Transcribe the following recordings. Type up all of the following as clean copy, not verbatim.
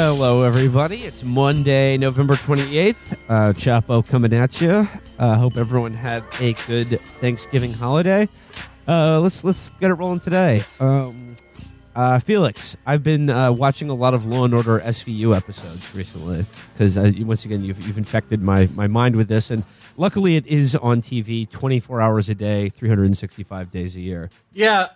Hello, everybody. It's Monday, November 28th. Chapo coming at you. Hope everyone had a good Thanksgiving holiday. Let's get it rolling today. Felix, I've been watching a lot of Law & Order SVU episodes recently because, once again, you've infected my mind with this. And luckily, it is on TV 24 hours a day, 365 days a year. Yeah.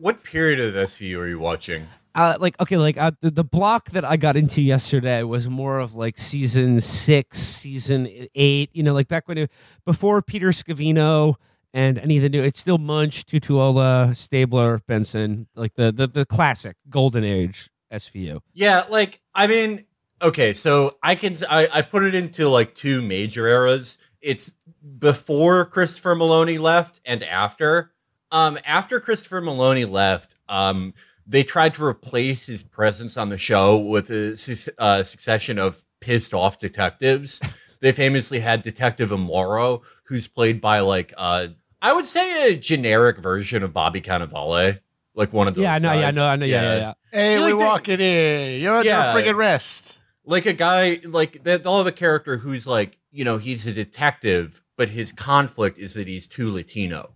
What period of SVU are you watching? The block that I got into yesterday was more of like season 6, season 8, back when before Peter Scanavino and any of the new, it's still Munch, Tutuola, Stabler, Benson, like the classic golden age SVU. Yeah, so I put it into like two major eras. It's before Christopher Maloney left and after. After Christopher Maloney left, they tried to replace his presence on the show with a succession of pissed-off detectives. They famously had Detective Amaro, who's played by, I would say a generic version of Bobby Cannavale. Like, one of those guys. Yeah. Hey, walking in. You're on your friggin' rest. Like, a guy, they'll have a character who's, he's a detective, but his conflict is that he's too Latino,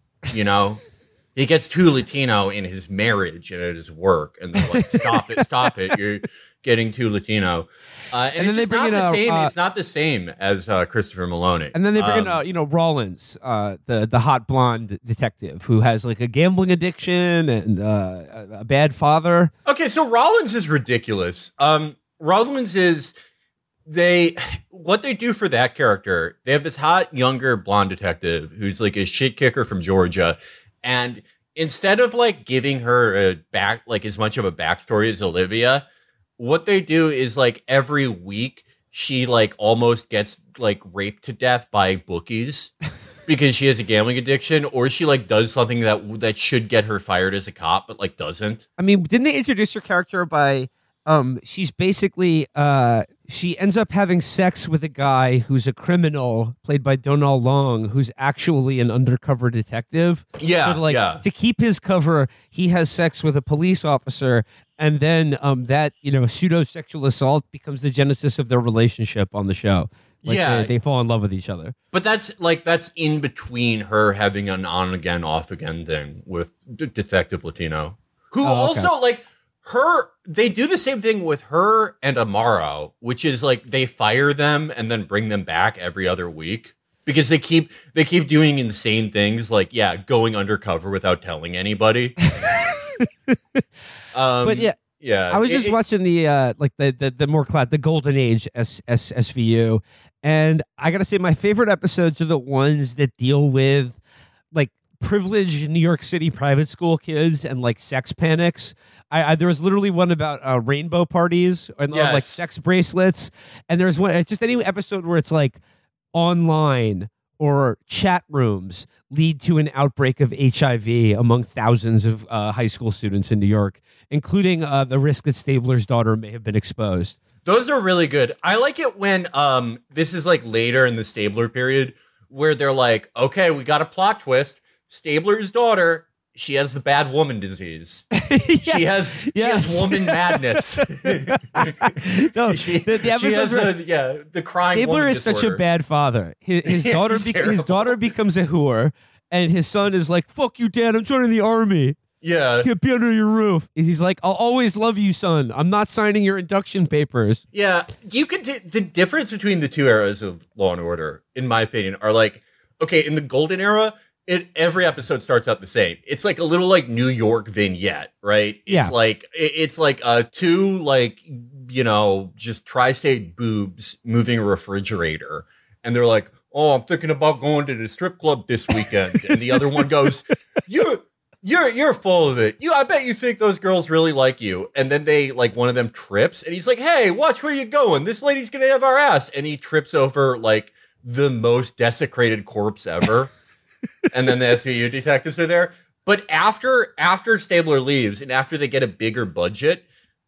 He gets too Latino in his marriage and at his work, and they're like, "Stop it! You're getting too Latino." And then they bring it's not the same as Christopher Maloney. And then they bring in Rollins, the hot blonde detective who has like a gambling addiction and a bad father. Okay, so Rollins is ridiculous. Rollins is what they do for that character. They have this hot younger blonde detective who's like a shit kicker from Georgia. And instead of giving her as much of a backstory as Olivia, what they do is every week she almost gets raped to death by bookies because she has a gambling addiction, or she does something that should get her fired as a cop but doesn't. I mean, didn't they introduce her character by she's basically she ends up having sex with a guy who's a criminal played by Donal Long, who's actually an undercover detective. Yeah. So to keep his cover, he has sex with a police officer, and then pseudo sexual assault becomes the genesis of their relationship on the show. They fall in love with each other. But that's in between her having an on again, off again thing with Detective Latino, who they do the same thing with her and Amaro, which is they fire them and then bring them back every other week because they keep doing insane things going undercover without telling anybody. I was just watching the golden age SVU, and I gotta say my favorite episodes are the ones that deal with privileged New York City private school kids and sex panics. There was literally one about rainbow parties and sex bracelets, and there's one. It's just any episode where it's online or chat rooms lead to an outbreak of HIV among thousands of high school students in New York, including the risk that Stabler's daughter may have been exposed. Those are really good. I like it when this is later in the Stabler period where they're okay, we got a plot twist. Stabler's daughter, she has the bad woman disease. Yes, she has woman madness. No, the crying Stabler woman is disorder. Such a bad father. His daughter becomes a whore, and his son is like, "Fuck you, Dad! I'm joining the army. Yeah, can't be under your roof." And he's like, "I'll always love you, son. I'm not signing your induction papers." Yeah, you could. The difference between the two eras of Law and Order, in my opinion, are in the golden era. Every episode starts out the same. It's a little New York vignette, right? It's two just tri-state boobs moving a refrigerator, and they're like, "Oh, I'm thinking about going to the strip club this weekend," and the other one goes, "You're full of it. I bet you think those girls really like you." And then they one of them trips, and he's like, "Hey, watch where you going. This lady's gonna have our ass," and he trips over the most desecrated corpse ever. And then the SVU detectives are there. But after Stabler leaves and after they get a bigger budget,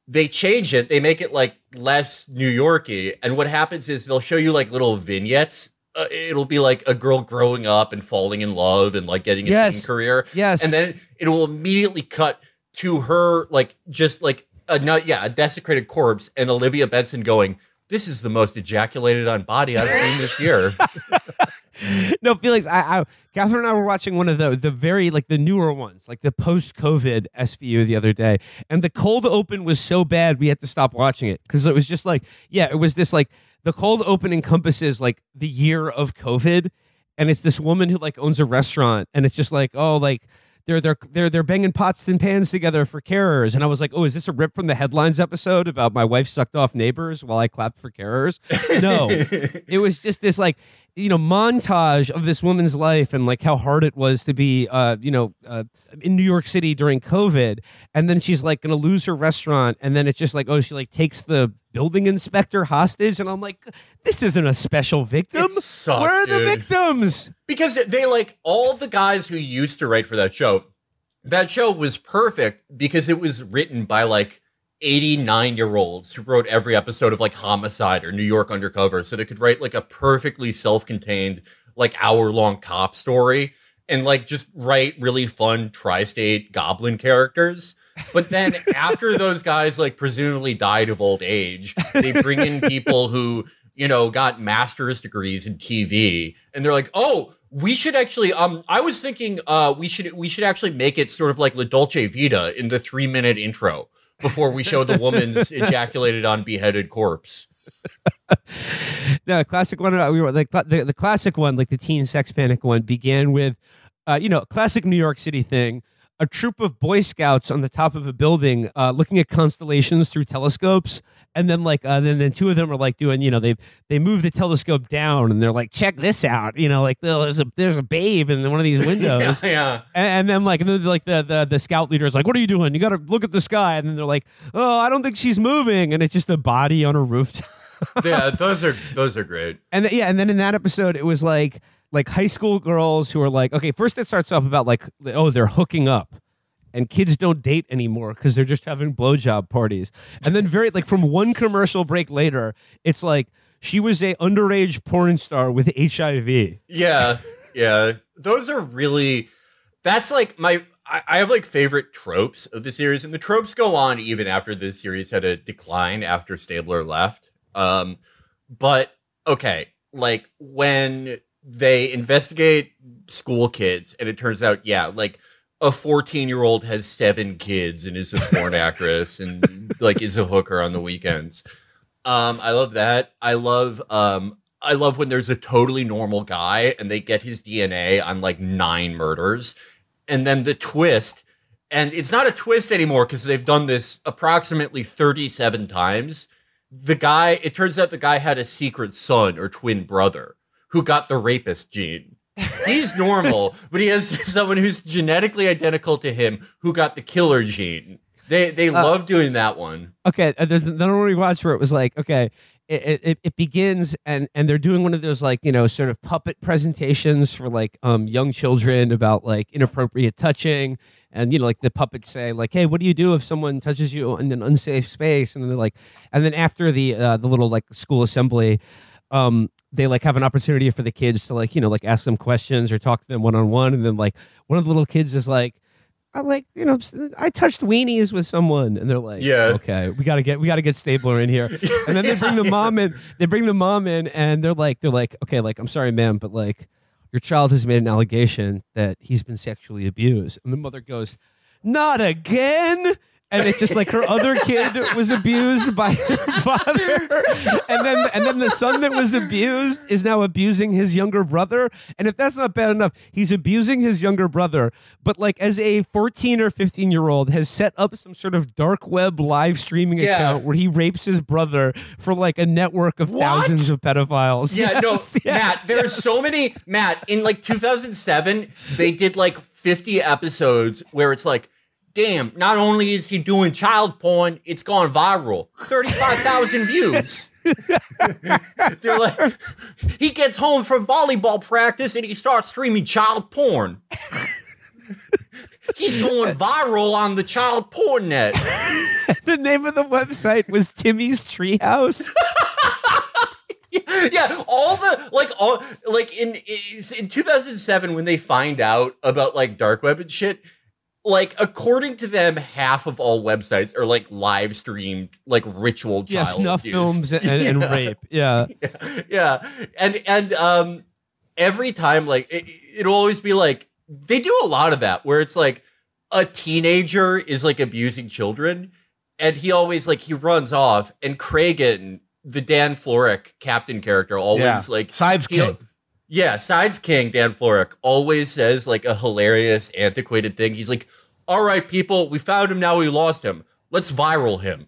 they change it. They make it less New Yorky. And what happens is they'll show you little vignettes. It'll be a girl growing up and falling in love and getting a singing career. Yes. And then it will immediately cut to her just a desecrated corpse, and Olivia Benson going, "This is the most ejaculated on body I've seen this year." No, Felix, Catherine and I were watching one of the very, like, the newer ones, like the post-COVID SVU the other day. And the cold open was so bad, we had to stop watching it. Because it was just like, yeah, it was this, like, the cold open encompasses, like, the year of COVID. And it's this woman who, like, owns a restaurant. And it's just like, oh, like, they're banging pots and pans together for carers. And I was like, oh, is this a rip from the Headlines episode about my wife sucked off neighbors while I clapped for carers? No. It was just this, like, you know, montage of this woman's life and, like, how hard it was to be, in New York City during COVID. And then she's, like, going to lose her restaurant. And then it's just like, oh, she, like, takes the building inspector hostage. And I'm like, this isn't a special victim. Sucked, where are the victims? Because they, like, all the guys who used to write for that show was perfect because it was written by, like, 89-year-olds who wrote every episode of, like, Homicide or New York Undercover, so they could write, like, a perfectly self-contained, like, hour-long cop story and, like, just write really fun tri-state goblin characters. But then after those guys, like, presumably died of old age, they bring in people who, you know, got master's degrees in TV, and they're like, oh, we should actually, I was thinking we should actually make it sort of like La Dolce Vita in the 3-minute intro before we show the woman's ejaculated on beheaded corpse. No, classic one. We were like the classic one, like the teen sex panic one, began with, classic New York City thing: a troop of Boy Scouts on the top of a building, looking at constellations through telescopes, and then then two of them are like doing, you know, they move the telescope down and they're like, check this out, you know, like, oh, there's a babe in one of these windows, yeah. And then the scout leader is like, what are you doing? You got to look at the sky, and then they're like, oh, I don't think she's moving, and it's just a body on a rooftop. Yeah, those are great. And then in that episode, it was like. Like high school girls who are like, okay, first it starts off about like, oh, they're hooking up and kids don't date anymore because they're just having blowjob parties. And then very like from one commercial break later, it's like she was an underage porn star with HIV. Yeah. Yeah. Those are really, that's like I have like favorite tropes of the series, and the tropes go on even after the series had a decline after Stabler left. But okay. Like when they investigate school kids, and it turns out, yeah, like a 14-year-old has 7 kids and is a porn actress and like is a hooker on the weekends. I love that. I love when there's a totally normal guy and they get his DNA on like 9 murders, and then the twist, and it's not a twist anymore because they've done this approximately 37 times. The guy, it turns out the guy had a secret son or twin brother who got the rapist gene. He's normal, but he has someone who's genetically identical to him who got the killer gene. They love doing that one. Okay, there's another one we watched where it was like, okay, it begins and they're doing one of those like, you know, sort of puppet presentations for like young children about like inappropriate touching. And, you know, like the puppets say, like, hey, what do you do if someone touches you in an unsafe space? And then they're like, and then after the little like school assembly, they like have an opportunity for the kids to like, you know, like ask them questions or talk to them one-on-one. And then like one of the little kids is like, I like, you know, I touched weenies with someone. And they're like, yeah, okay, we got to get Stabler in here. And then they bring the mom in, and they're like, okay, like, I'm sorry, ma'am, but like your child has made an allegation that he's been sexually abused. And the mother goes, not again. And it's just like her other kid was abused by her father. And then the son that was abused is now abusing his younger brother. And if that's not bad enough, he's abusing his younger brother. But like as a 14 or 15-year-old has set up some sort of dark web live streaming account where he rapes his brother for like a network of thousands of pedophiles. Yeah, Matt, there are so many. Matt, in like 2007, they did like 50 episodes where it's like, damn, not only is he doing child porn, it's gone viral. 35,000 views. They're like, he gets home from volleyball practice and he starts streaming child porn. He's going viral on the child porn net. The name of the website was Timmy's Treehouse. Yeah, in 2007 when they find out about like dark web and shit, like, according to them, half of all websites are like live streamed, like ritual child snuff abuse. Films and rape. And every time, like, it'll always be like, they do a lot of that where it's like a teenager is like abusing children, and he always like he runs off, and Cragen, the Dan Florek captain character, always like sides king. Yeah, sides king Dan Florek always says like a hilarious, antiquated thing. He's like, "All right, people, we found him. Now we lost him. Let's viral him.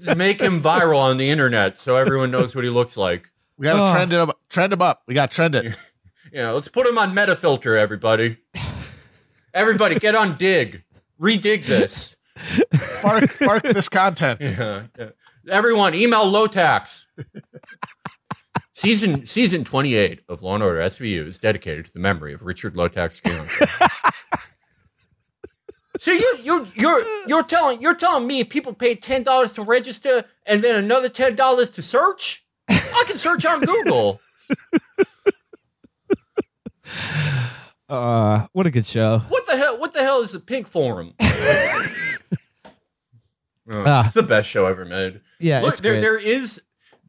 Just make him viral on the internet so everyone knows what he looks like. We got to trend him up. We got to trend it. Yeah, let's put him on Metafilter, everybody. Everybody, get on Dig. Redig this. Fark this content. Yeah, yeah. Everyone, email low tax." Season 28 of Law & Order SVU is dedicated to the memory of Richard Lotax. So you're telling me people pay $10 to register and then another $10 to search? I can search on Google. What a good show. What the hell is the Pink Forum? It's the best show ever made. Yeah. Look,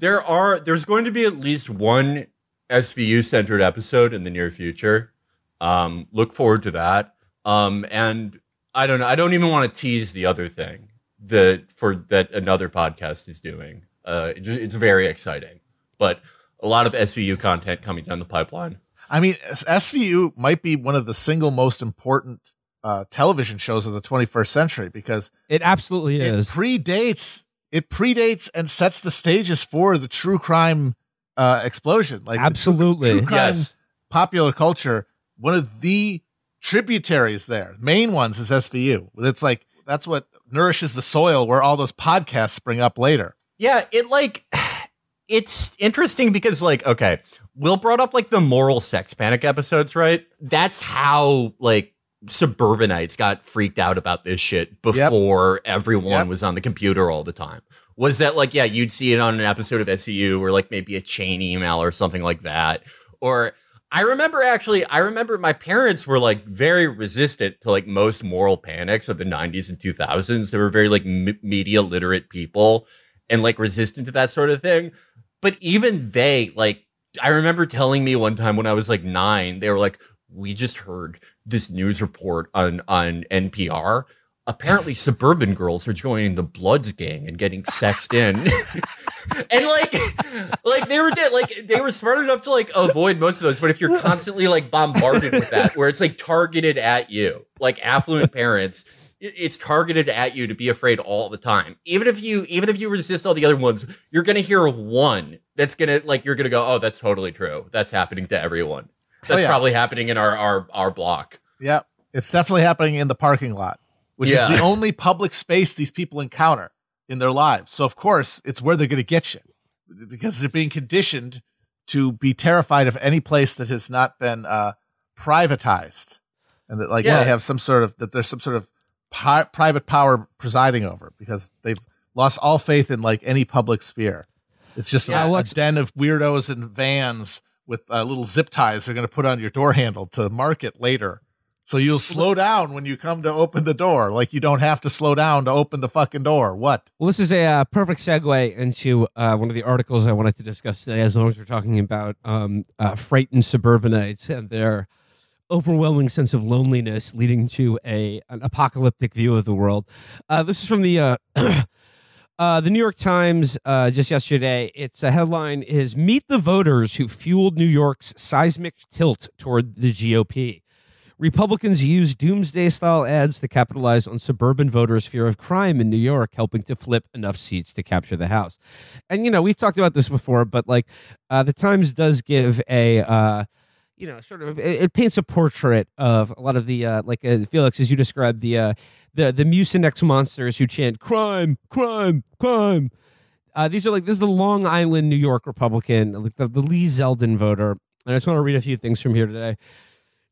there's going to be at least one SVU-centered episode in the near future. Look forward to that. And I don't know. I don't even want to tease the other thing that another podcast is doing. It's very exciting. But a lot of SVU content coming down the pipeline. I mean, SVU might be one of the single most important television shows of the 21st century because it absolutely is. It predates and sets the stages for the true crime explosion. Like absolutely, true crime, yes. Popular culture. One of the tributaries there, main ones, is SVU. It's like that's what nourishes the soil where all those podcasts spring up later. Yeah, it's interesting because like okay, Will brought up like the moral sex panic episodes, right? That's how like suburbanites got freaked out about this shit before everyone was on the computer all the time. Was that like, yeah, you'd see it on an episode of SVU or like maybe a chain email or something like that. Or I remember my parents were like very resistant to like most moral panics of the 90s and 2000s. They were very like media literate people and like resistant to that sort of thing. But even they like, I remember telling me one time when I was like 9, they were like, we just heard this news report on NPR. Apparently suburban girls are joining the Bloods gang and getting sexed in. And like they were dead. Like they were smart enough to like avoid most of those. But if you're constantly like bombarded with that, where it's like targeted at you, like affluent parents, it's targeted at you to be afraid all the time. Even if you resist all the other ones, you're going to hear one that's going to like, you're going to go, oh, that's totally true. That's happening to everyone. That's probably happening in our block. Yeah, it's definitely happening in the parking lot, which is the only public space these people encounter in their lives. So, of course, it's where they're going to get you because they're being conditioned to be terrified of any place that has not been privatized. And that like they have some sort of that there's some sort of private power presiding over because they've lost all faith in like any public sphere. It's just a den of weirdos and vans with little zip ties they're going to put on your door handle to mark it later. So you'll slow down when you come to open the door. Like, you don't have to slow down to open the fucking door. What? Well, this is a perfect segue into one of the articles I wanted to discuss today, as long as we're talking about frightened suburbanites and their overwhelming sense of loneliness leading to an apocalyptic view of the world. This is from the New York Times just yesterday. Its headline is "Meet the Voters Who Fueled New York's Seismic Tilt Toward the GOP. Republicans use doomsday-style ads to capitalize on suburban voters' fear of crime in New York, helping to flip enough seats to capture the House." And, you know, we've talked about this before, but, like, the Times does give a... It paints a portrait of a lot of the, Felix, as you described, the Mucinex monsters who chant, "Crime, crime, crime." This is the Long Island, New York Republican, like the Lee Zeldin voter. And I just want to read a few things from here today.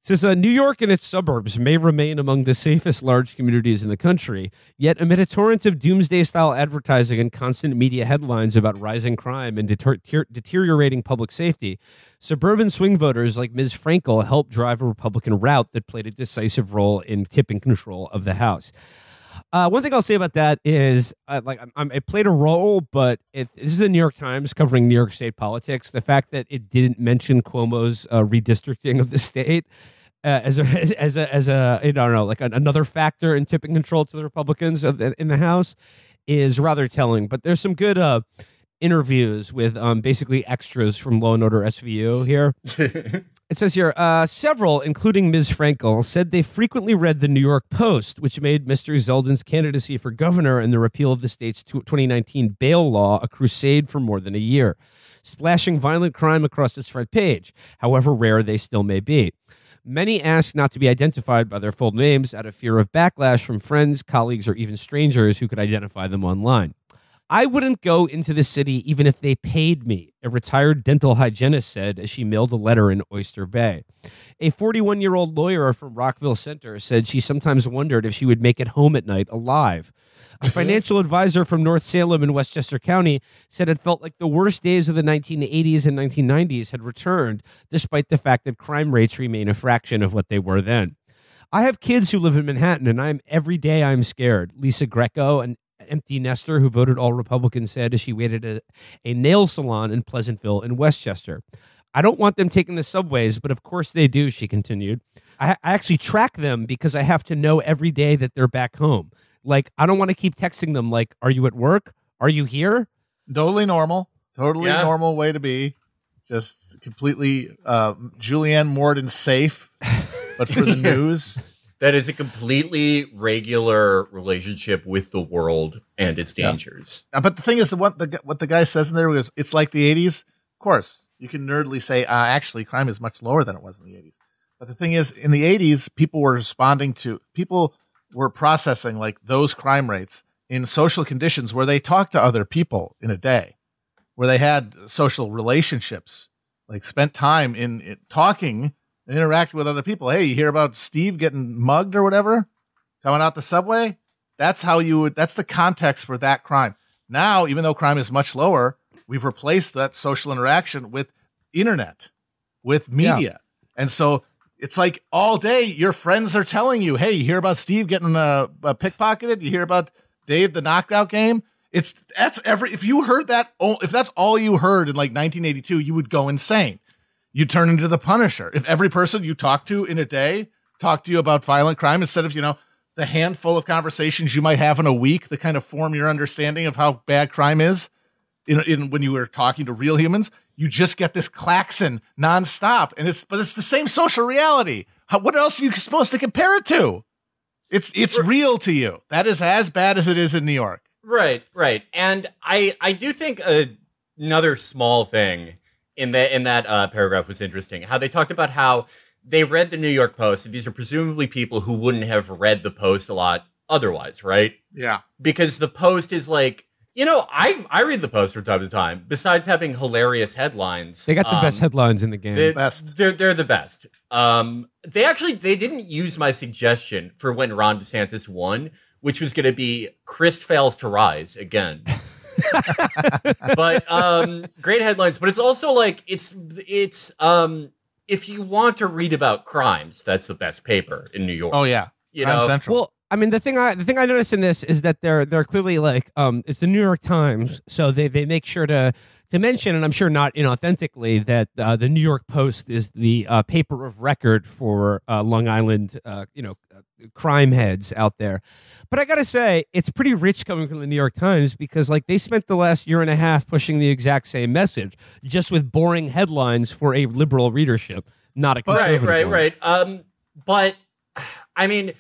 It says, New York and its suburbs may remain among the safest large communities in the country, yet amid a torrent of doomsday-style advertising and constant media headlines about rising crime and deteriorating public safety, suburban swing voters like Ms. Frankel helped drive a Republican route that played a decisive role in tipping control of the House. One thing I'll say about that is, I played a role, but this is the New York Times covering New York state politics. The fact that it didn't mention Cuomo's redistricting of the state another factor in tipping control to the Republicans in the House is rather telling. But there's some good interviews with basically extras from Law & Order SVU here. It says here, several, including Ms. Frankel, said they frequently read the New York Post, which made Mr. Zeldin's candidacy for governor and the repeal of the state's 2019 bail law a crusade for more than a year, splashing violent crime across its front page, however rare they still may be. Many asked not to be identified by their full names out of fear of backlash from friends, colleagues, or even strangers who could identify them online. I wouldn't go into the city even if they paid me, a retired dental hygienist said as she mailed a letter in Oyster Bay. A 41-year-old lawyer from Rockville Center said she sometimes wondered if she would make it home at night alive. A financial advisor from North Salem in Westchester County said it felt like the worst days of the 1980s and 1990s had returned, despite the fact that crime rates remain a fraction of what they were then. I have kids who live in Manhattan, and every day I'm scared, Lisa Greco, an empty nester who voted all Republicans, said as she waited at a nail salon in Pleasantville in Westchester. I don't want them taking the subways, but of course they do, she continued. I actually track them because I have to know every day that they're back home. Like, I don't want to keep texting them, like, are you at work? Are you here? Totally normal. Normal way to be. Just completely Julianne Moore safe, but for the news. That is a completely regular relationship with the world and its dangers. Yeah. But the thing is, what the guy says in there was, it's like the 80s. Of course, you can nerdily say, actually, crime is much lower than it was in the 80s. But the thing is, in the 80s, people were processing like those crime rates in social conditions where they talked to other people in a day, where they had social relationships, like spent time in talking and interact with other people. Hey, you hear about Steve getting mugged or whatever, coming out the subway? That's the context for that crime. Now, even though crime is much lower, we've replaced that social interaction with internet, with media. Yeah. And so it's like all day your friends are telling you, hey, you hear about Steve getting pickpocketed? You hear about Dave, the knockout game? If you heard that, if that's all you heard in like 1982, you would go insane. You turn into the Punisher. If every person you talk to in a day talk to you about violent crime, instead of, the handful of conversations you might have in a week, the kind of form your understanding of how bad crime is in when you were talking to real humans, you just get this klaxon nonstop. And it's the same social reality. What else are you supposed to compare it to? It's real to you. That is as bad as it is in New York. Right. And I do think another small thing in that paragraph was interesting, how they talked about how they read the New York Post. And these are presumably people who wouldn't have read the Post a lot otherwise, right? Yeah. Because the Post is like, I read the Post from time to time. Besides having hilarious headlines. They got the best headlines in the game. They're the best. They didn't use my suggestion for when Ron DeSantis won, which was going to be Crist fails to rise again. But great headlines. But it's also like it's if you want to read about crimes, that's the best paper in New York. Oh yeah, Crime Central. Well, I mean, the thing I noticed in this is that they're clearly like it's the New York Times, so they make sure to mention, and I'm sure not inauthentically, that the New York Post is the paper of record for Long Island, crime heads out there. But I got to say, it's pretty rich coming from the New York Times because they spent the last year and a half pushing the exact same message, just with boring headlines for a liberal readership, not a conservative one. Right. But I mean,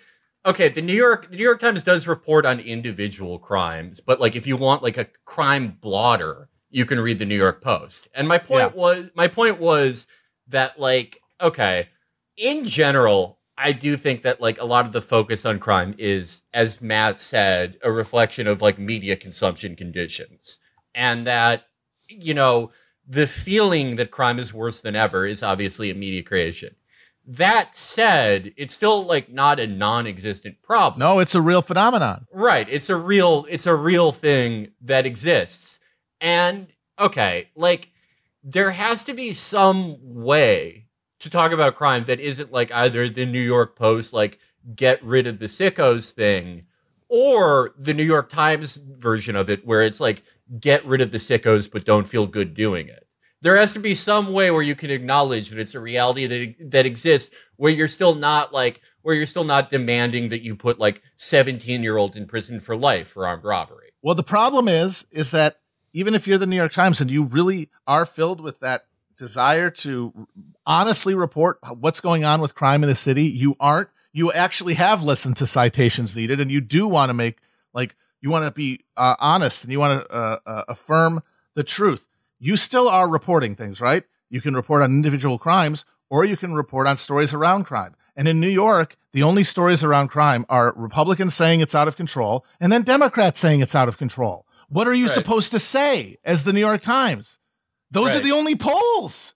okay, the New York Times does report on individual crimes, but if you want a crime blotter, you can read the New York Post. And my point was that okay, in general, I do think that a lot of the focus on crime is, as Matt said, a reflection of media consumption conditions, and that, the feeling that crime is worse than ever is obviously a media creation. That said, it's still like not a non-existent problem. No, it's a real phenomenon. Right. It's a real thing that exists. And okay, like there has to be some way to talk about crime that isn't like either the New York Post, like get rid of the sickos thing, or the New York Times version of it where it's like get rid of the sickos, but don't feel good doing it. There has to be some way where you can acknowledge that it's a reality that exists, where you're still not like, where you're still not demanding that you put like 17-year-olds in prison for life for armed robbery. Well, the problem is that even if you're the New York Times and you really are filled with that desire to honestly report what's going on with crime in the city, you aren't. You actually have listened to Citations Needed, and you do want to make like you want to be honest, and you want to affirm the truth. You still are reporting things, right? You can report on individual crimes, or you can report on stories around crime. And in New York, the only stories around crime are Republicans saying it's out of control and then Democrats saying it's out of control. What are you right. supposed to say as the New York Times? Those right. are the only polls.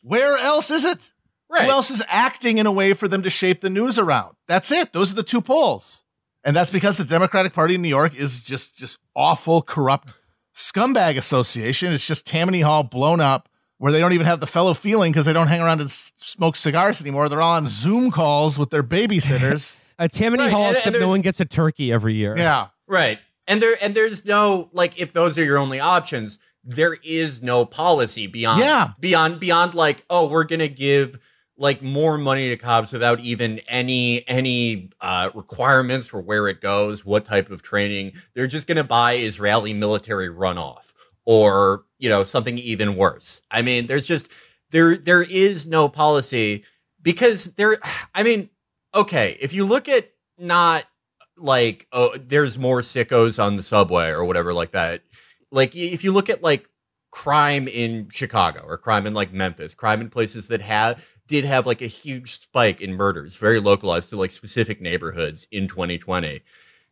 Where else is it? Right. Who else is acting in a way for them to shape the news around? That's it. Those are the two polls. And that's because the Democratic Party in New York is just awful, corrupt scumbag association. It's just Tammany Hall blown up, where they don't even have the fellow feeling because they don't hang around and smoke cigars anymore. They're all on Zoom calls with their babysitters. A Tammany right. Hall, except no one gets a turkey every year. Yeah, right. And there's no like, if those are your only options, there is no policy beyond yeah. beyond like, oh, we're gonna give like more money to cops without even any requirements for where it goes, what type of training. They're just going to buy Israeli military runoff or, you know, something even worse. I mean, there's just, there is no policy because there, I mean, okay, if you look at not like, oh, there's more sickos on the subway or whatever like that. Like if you look at like crime in Chicago or crime in like Memphis, crime in places that did have like a huge spike in murders, very localized to like specific neighborhoods in 2020.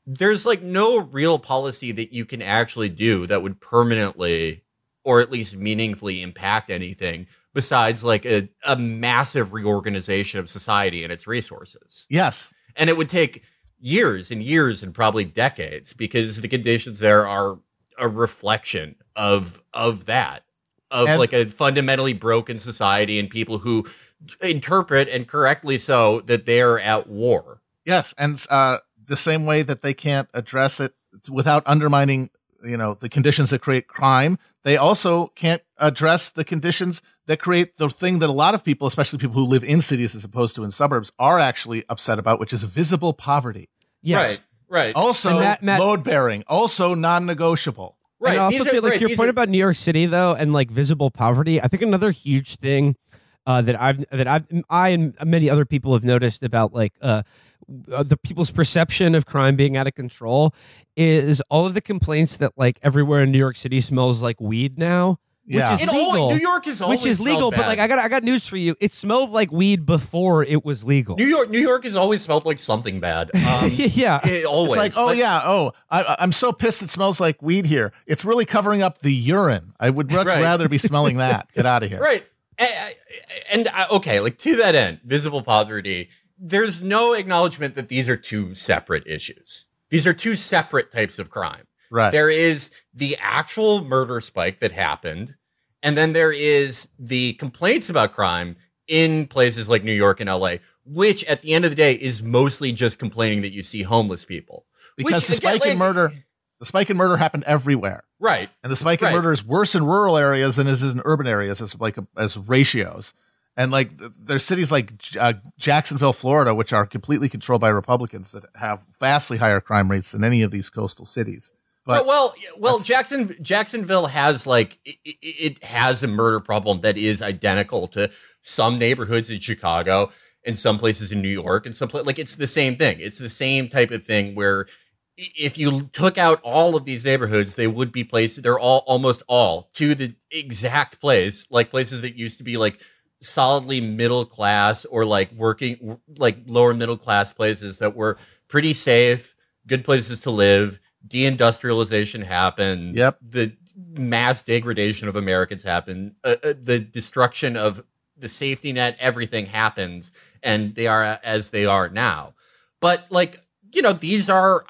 There's like no real policy that you can actually do that would permanently or at least meaningfully impact anything besides like a massive reorganization of society and its resources. Yes. And it would take years and years and probably decades because the conditions there are a reflection of that, of like a fundamentally broken society and people who interpret, and correctly so, that they're at war. Yes, and the same way that they can't address it without undermining, you know, the conditions that create crime, they also can't address the conditions that create the thing that a lot of people, especially people who live in cities as opposed to in suburbs, are actually upset about, which is visible poverty. Yes. Right. Also load-bearing, also non-negotiable. Right. And I also feel like your point about New York City, though, and like visible poverty, I think another huge thing that I and many other people have noticed about like the people's perception of crime being out of control is all of the complaints that like everywhere in New York City smells like weed now. Yeah. Which is legal. New York is always, which is legal, but like I got news for you. It smelled like weed before it was legal. New York has always smelled like something bad. Yeah, it always. It's like, oh yeah, I'm so pissed it smells like weed here. It's really covering up the urine. I would much rather be smelling that. Get out of here. Right. And okay, like to that end, visible poverty. There's no acknowledgement that these are two separate issues. These are two separate types of crime. Right. There is the actual murder spike that happened, and then there is the complaints about crime in places like New York and LA, which at the end of the day is mostly just complaining that you see homeless people. Because the spike in murder happened everywhere. Right. And the spike in murder is worse in rural areas than it is in urban areas as ratios. And like there's cities like Jacksonville, Florida, which are completely controlled by Republicans that have vastly higher crime rates than any of these coastal cities. But well, Jacksonville has like it has a murder problem that is identical to some neighborhoods in Chicago and some places in New York and some like it's the same thing. It's the same type of thing where if you took out all of these neighborhoods, they would be places. They're all almost all to the exact place, like places that used to be like solidly middle class or like working like lower middle class places that were pretty safe, good places to live. Deindustrialization happens. Yep. The mass degradation of Americans happened. The destruction of the safety net, everything happens, and they are as they are now. But, like, you know, these are,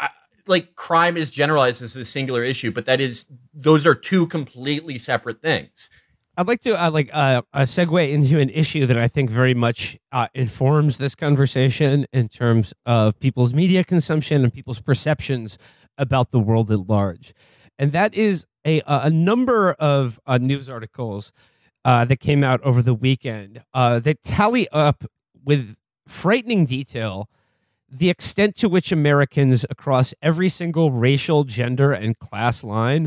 like, crime is generalized as a singular issue, but that is, those are two completely separate things. I'd like to segue into an issue that I think very much informs this conversation in terms of people's media consumption and people's perceptions about the world at large. And that is a number of news articles that came out over the weekend that tally up with frightening detail the extent to which Americans across every single racial, gender, and class line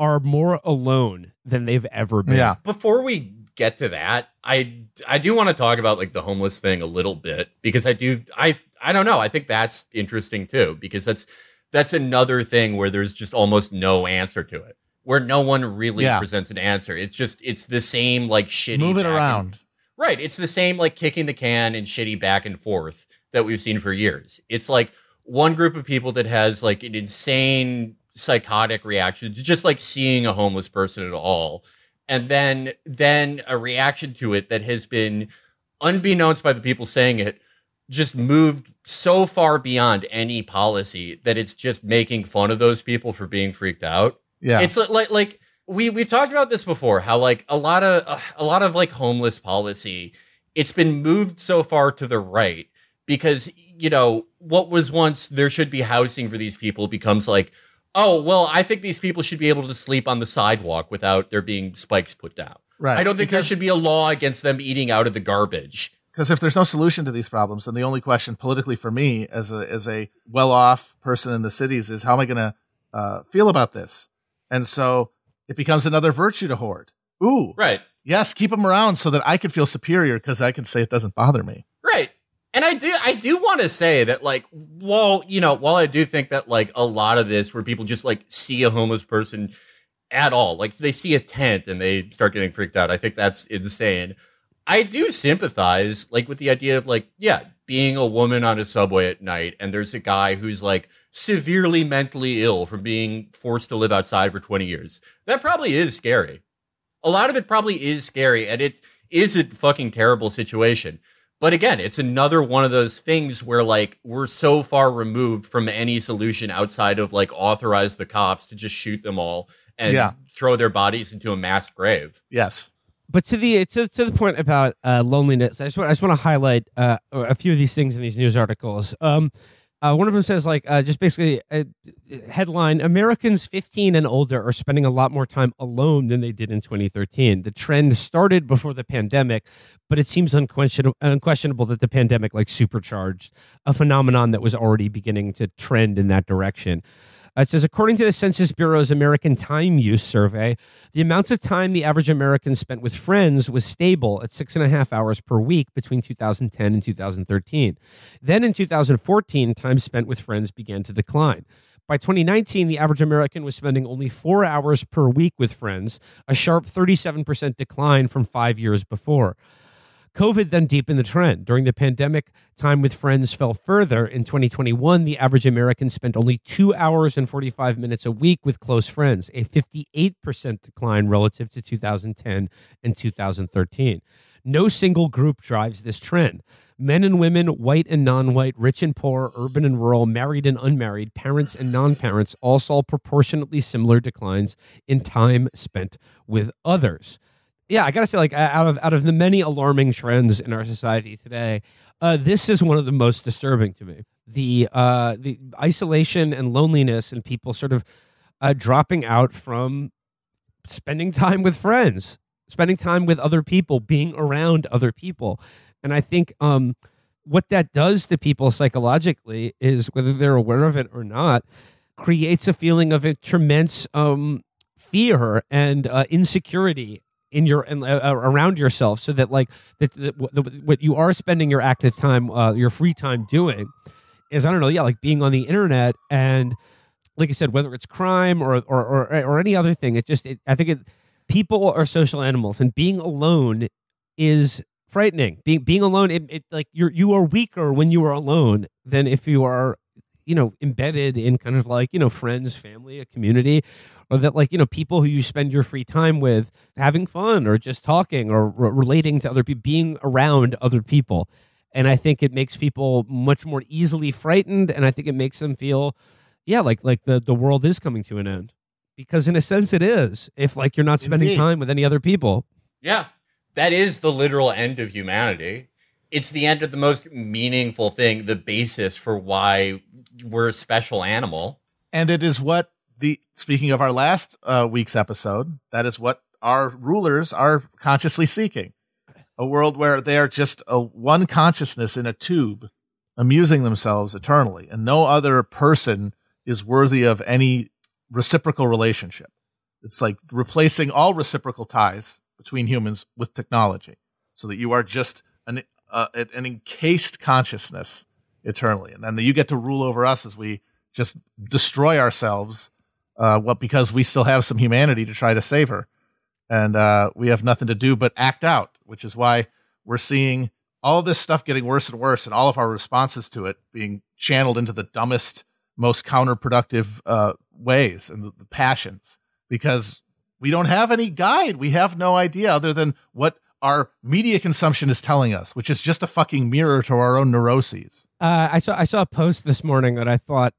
are more alone than they've ever been. Yeah. Before we get to that, I do want to talk about, like, the homeless thing a little bit, because I don't know. I think that's interesting too, because that's another thing where there's just almost no answer to it, where no one really presents an answer. It's just, it's the same, like, shitty. Move it around. Right. It's the same, like, kicking the can and shitty back and forth that we've seen for years. It's like one group of people that has, like, an insane psychotic reaction to just, like, seeing a homeless person at all, and then a reaction to it that has been, unbeknownst by the people saying it, just moved so far beyond any policy that it's just making fun of those people for being freaked out. Yeah, it's like we've talked about this before, how, like, a lot of like homeless policy, it's been moved so far to the right because, you know, what was once there should be housing for these people becomes like, oh, well, I think these people should be able to sleep on the sidewalk without there being spikes put down. Right. I don't think there should be a law against them eating out of the garbage. Because if there's no solution to these problems, then the only question politically for me as a well-off person in the cities is, how am I going to feel about this? And so it becomes another virtue to hoard. Ooh. Right. Yes, keep them around so that I can feel superior because I can say it doesn't bother me. Right. And I do want to say that, like, while I do think that, like, a lot of this where people just, like, see a homeless person at all, like, they see a tent and they start getting freaked out. I think that's insane. I do sympathize, like, with the idea of, like, yeah, being a woman on a subway at night and there's a guy who's, like, severely mentally ill from being forced to live outside for 20 years. That probably is scary. A lot of it probably is scary, and it is a fucking terrible situation. But again, it's another one of those things where, like, we're so far removed from any solution outside of, like, authorize the cops to just shoot them all and throw their bodies into a mass grave. Yes. But to the point about loneliness, I just want to highlight a few of these things in these news articles. One of them says, like, just basically a headline, Americans 15 and older are spending a lot more time alone than they did in 2013. The trend started before the pandemic, but it seems unquestionable that the pandemic, like, supercharged a phenomenon that was already beginning to trend in that direction. It says, according to the Census Bureau's American Time Use Survey, the amount of time the average American spent with friends was stable at 6.5 hours per week between 2010 and 2013. Then in 2014, time spent with friends began to decline. By 2019, the average American was spending only 4 hours per week with friends, a sharp 37% decline from 5 years before. COVID then deepened the trend. During the pandemic, time with friends fell further. In 2021, the average American spent only 2 hours and 45 minutes a week with close friends, a 58% decline relative to 2010 and 2013. No single group drives this trend. Men and women, white and non-white, rich and poor, urban and rural, married and unmarried, parents and non-parents all saw proportionately similar declines in time spent with others. Yeah, I gotta say, like, out of the many alarming trends in our society today, this is one of the most disturbing to me. The isolation and loneliness and people sort of dropping out from spending time with friends, spending time with other people, being around other people. And I think what that does to people psychologically is, whether they're aware of it or not, creates a feeling of a tremendous fear and insecurity in your and around yourself, so that, like, what you are spending your active time, your free time doing is, I don't know, like, being on the internet. And like I said, whether it's crime or any other thing, people are social animals, and being alone is frightening. Being alone, it like you are weaker when you are alone than if you are you know, embedded in kind of like, you know, friends, family, a community, or that like, you know, people who you spend your free time with having fun or just talking or relating to other people, being around other people. And I think it makes people much more easily frightened. And I think it makes them feel, yeah, like the world is coming to an end, because in a sense it is, if like you're not spending time with any other people. Yeah, that is the literal end of humanity. It's the end of the most meaningful thing, the basis for why we're a special animal. And it is what the, speaking of our last week's episode, that is what our rulers are consciously seeking. A world where they are just a one consciousness in a tube, amusing themselves eternally, and no other person is worthy of any reciprocal relationship. It's like replacing all reciprocal ties between humans with technology, so that you are just an encased consciousness eternally, and then you get to rule over us as we just destroy ourselves, because we still have some humanity to try to savor, and we have nothing to do but act out, which is why we're seeing all this stuff getting worse and worse, and all of our responses to it being channeled into the dumbest, most counterproductive ways and the passions, because we don't have any guide. We have no idea other than what our media consumption is telling us, which is just a fucking mirror to our own neuroses. I saw a post this morning that I thought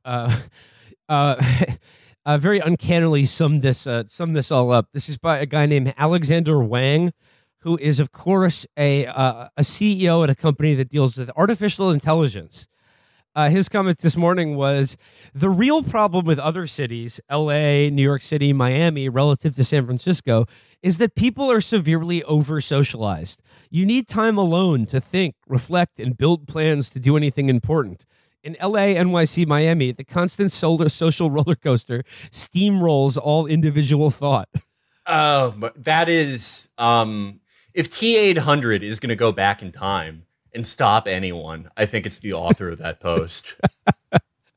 very uncannily summed this all up. This is by a guy named Alexander Wang, who is, of course, a CEO at a company that deals with artificial intelligence. His comment this morning was, the real problem with other cities, L.A., New York City, Miami, relative to San Francisco, is that people are severely over-socialized. You need time alone to think, reflect, and build plans to do anything important. In L.A., NYC, Miami, the constant social roller coaster steamrolls all individual thought. That is, if T-800 is going to go back in time and stop anyone, I think it's the author of that post.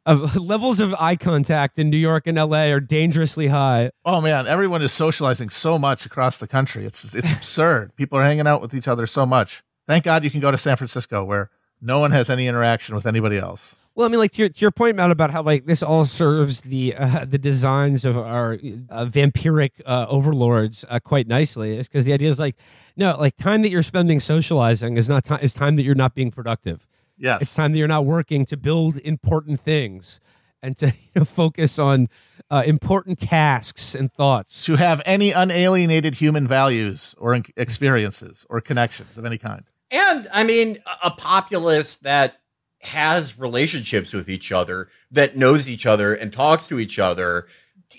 Levels of eye contact in New York and LA are dangerously high. Oh man, everyone is socializing so much across the country. It's absurd. People are hanging out with each other so much. Thank God you can go to San Francisco where no one has any interaction with anybody else. Well, I mean, like to your point, Matt, about how like this all serves the designs of our vampiric overlords quite nicely, is because the idea is like, no, like time that you're spending socializing is not time; is time that you're not being productive. Yes, it's time that you're not working to build important things and to focus on important tasks and thoughts. To have any unalienated human values or experiences or connections of any kind. And I mean, a populace that has relationships with each other, that knows each other and talks to each other,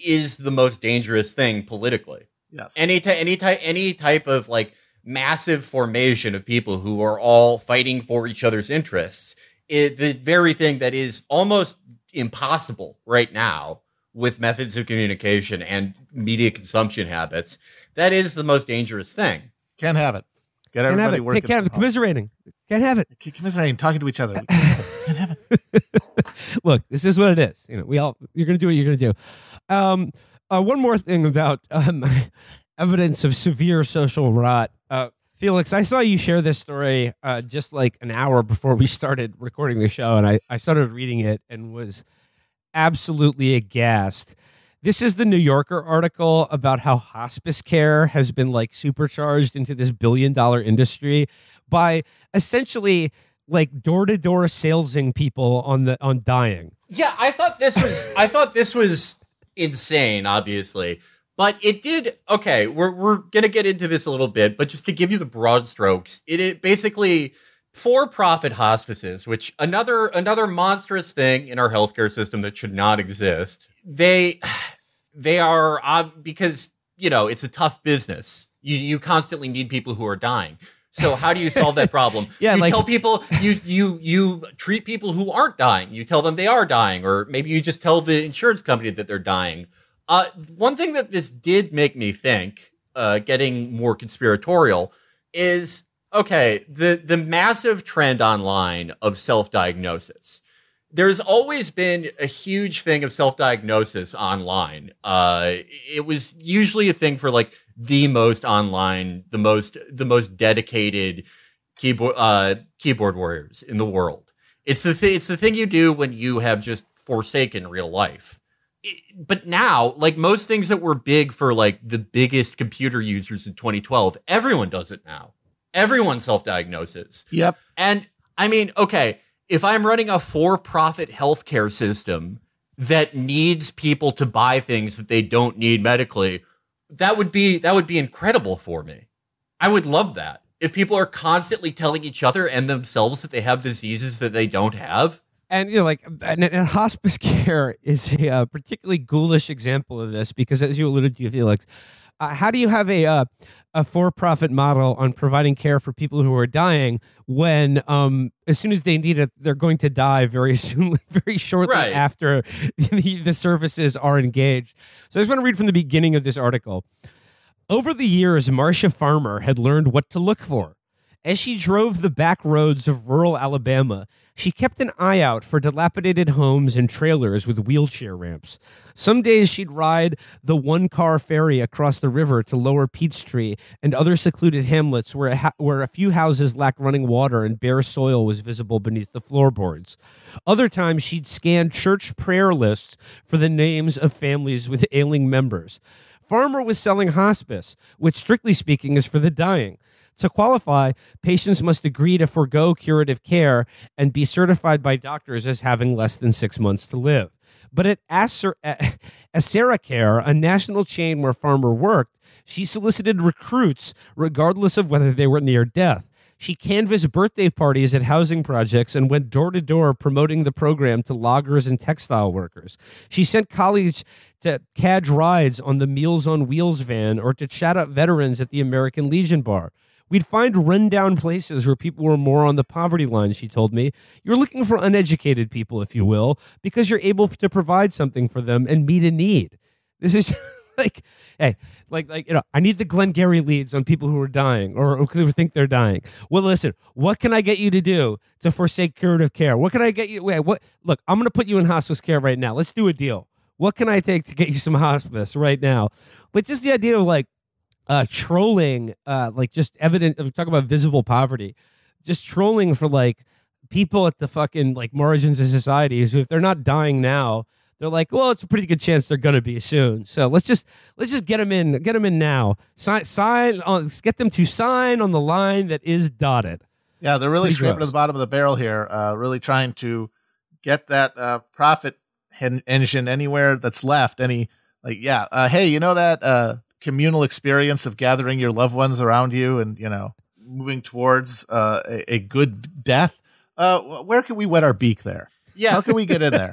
is the most dangerous thing politically. Yes. Any type of like massive formation of people who are all fighting for each other's interests is the very thing that is almost impossible right now with methods of communication and media consumption habits. That is the most dangerous thing. Can't have it. Get everybody working. Can't have it. Commiserating. Can't have it. Commiserating, talking to each other. Can't have it. Look, this is what it is. You're going to do what you're going to do. One more thing about evidence of severe social rot. Felix, I saw you share this story just like an hour before we started recording the show, and I started reading it and was absolutely aghast. This is the New Yorker article about how hospice care has been like supercharged into this billion-dollar industry by essentially like door-to-door salesing people on dying. Yeah, I thought this was insane, obviously, but it did. Okay, we're gonna get into this a little bit, but just to give you the broad strokes, it basically for-profit hospices, which another monstrous thing in our healthcare system that should not exist. They are, because, it's a tough business. You constantly need people who are dying. So how do you solve that problem? Yeah, you tell people, you treat people who aren't dying. You tell them they are dying, or maybe you just tell the insurance company that they're dying. One thing that this did make me think, getting more conspiratorial, is, okay, the massive trend online of self-diagnosis. There's always been a huge thing of self-diagnosis online. It was usually a thing for like the most online, the most dedicated keyboard warriors in the world. It's the thing you do when you have just Forsaken real life. But now, like most things that were big for like the biggest computer users in 2012, everyone does it now. Everyone self-diagnoses. Yep. And I mean, okay, if I'm running a for-profit healthcare system that needs people to buy things that they don't need medically, that would be incredible for me. I would love that. If people are constantly telling each other and themselves that they have diseases that they don't have. And, you know, like, and hospice care is a particularly ghoulish example of this, because as you alluded to, Felix, how do you have a for-profit model on providing care for people who are dying when, as soon as they need it, they're going to die very soon, very shortly right. after the services are engaged? So I just want to read from the beginning of this article. Over the years, Marcia Farmer had learned what to look for. As she drove the back roads of rural Alabama, she kept an eye out for dilapidated homes and trailers with wheelchair ramps. Some days she'd ride the one-car ferry across the river to Lower Peachtree and other secluded hamlets where a few houses lacked running water and bare soil was visible beneath the floorboards. Other times she'd scan church prayer lists for the names of families with ailing members. Farmer was selling hospice, which strictly speaking is for the dying. To qualify, patients must agree to forego curative care and be certified by doctors as having less than 6 months to live. But at AseraCare, a national chain where Farmer worked, she solicited recruits regardless of whether they were near death. She canvassed birthday parties at housing projects and went door-to-door promoting the program to loggers and textile workers. She sent colleagues to cadge rides on the Meals on Wheels van or to chat up veterans at the American Legion bar. We'd find rundown places where people were more on the poverty line, she told me. You're looking for uneducated people, if you will, because you're able to provide something for them and meet a need. This is like, hey, like you know, I need the Glengarry leads on people who are dying or who think they're dying. Well, listen, what can I get you to do to forsake curative care? What can I get you? Look, I'm going to put you in hospice care right now. Let's do a deal. What can I take to get you some hospice right now? But just the idea of like, trolling, like just evident, we talk about visible poverty, just trolling for like people at the fucking like margins of society. So if they're not dying now, they're like, well, it's a pretty good chance they're going to be soon. So let's just get them in now. Sign on, get them to sign on the line that is dotted. Yeah. They're really scraping to the bottom of the barrel here. Really trying to get that, profit engine anywhere that's left. Hey, you know that, communal experience of gathering your loved ones around you and, you know, moving towards a good death. Where can we wet our beak there? Yeah. How can we get in there?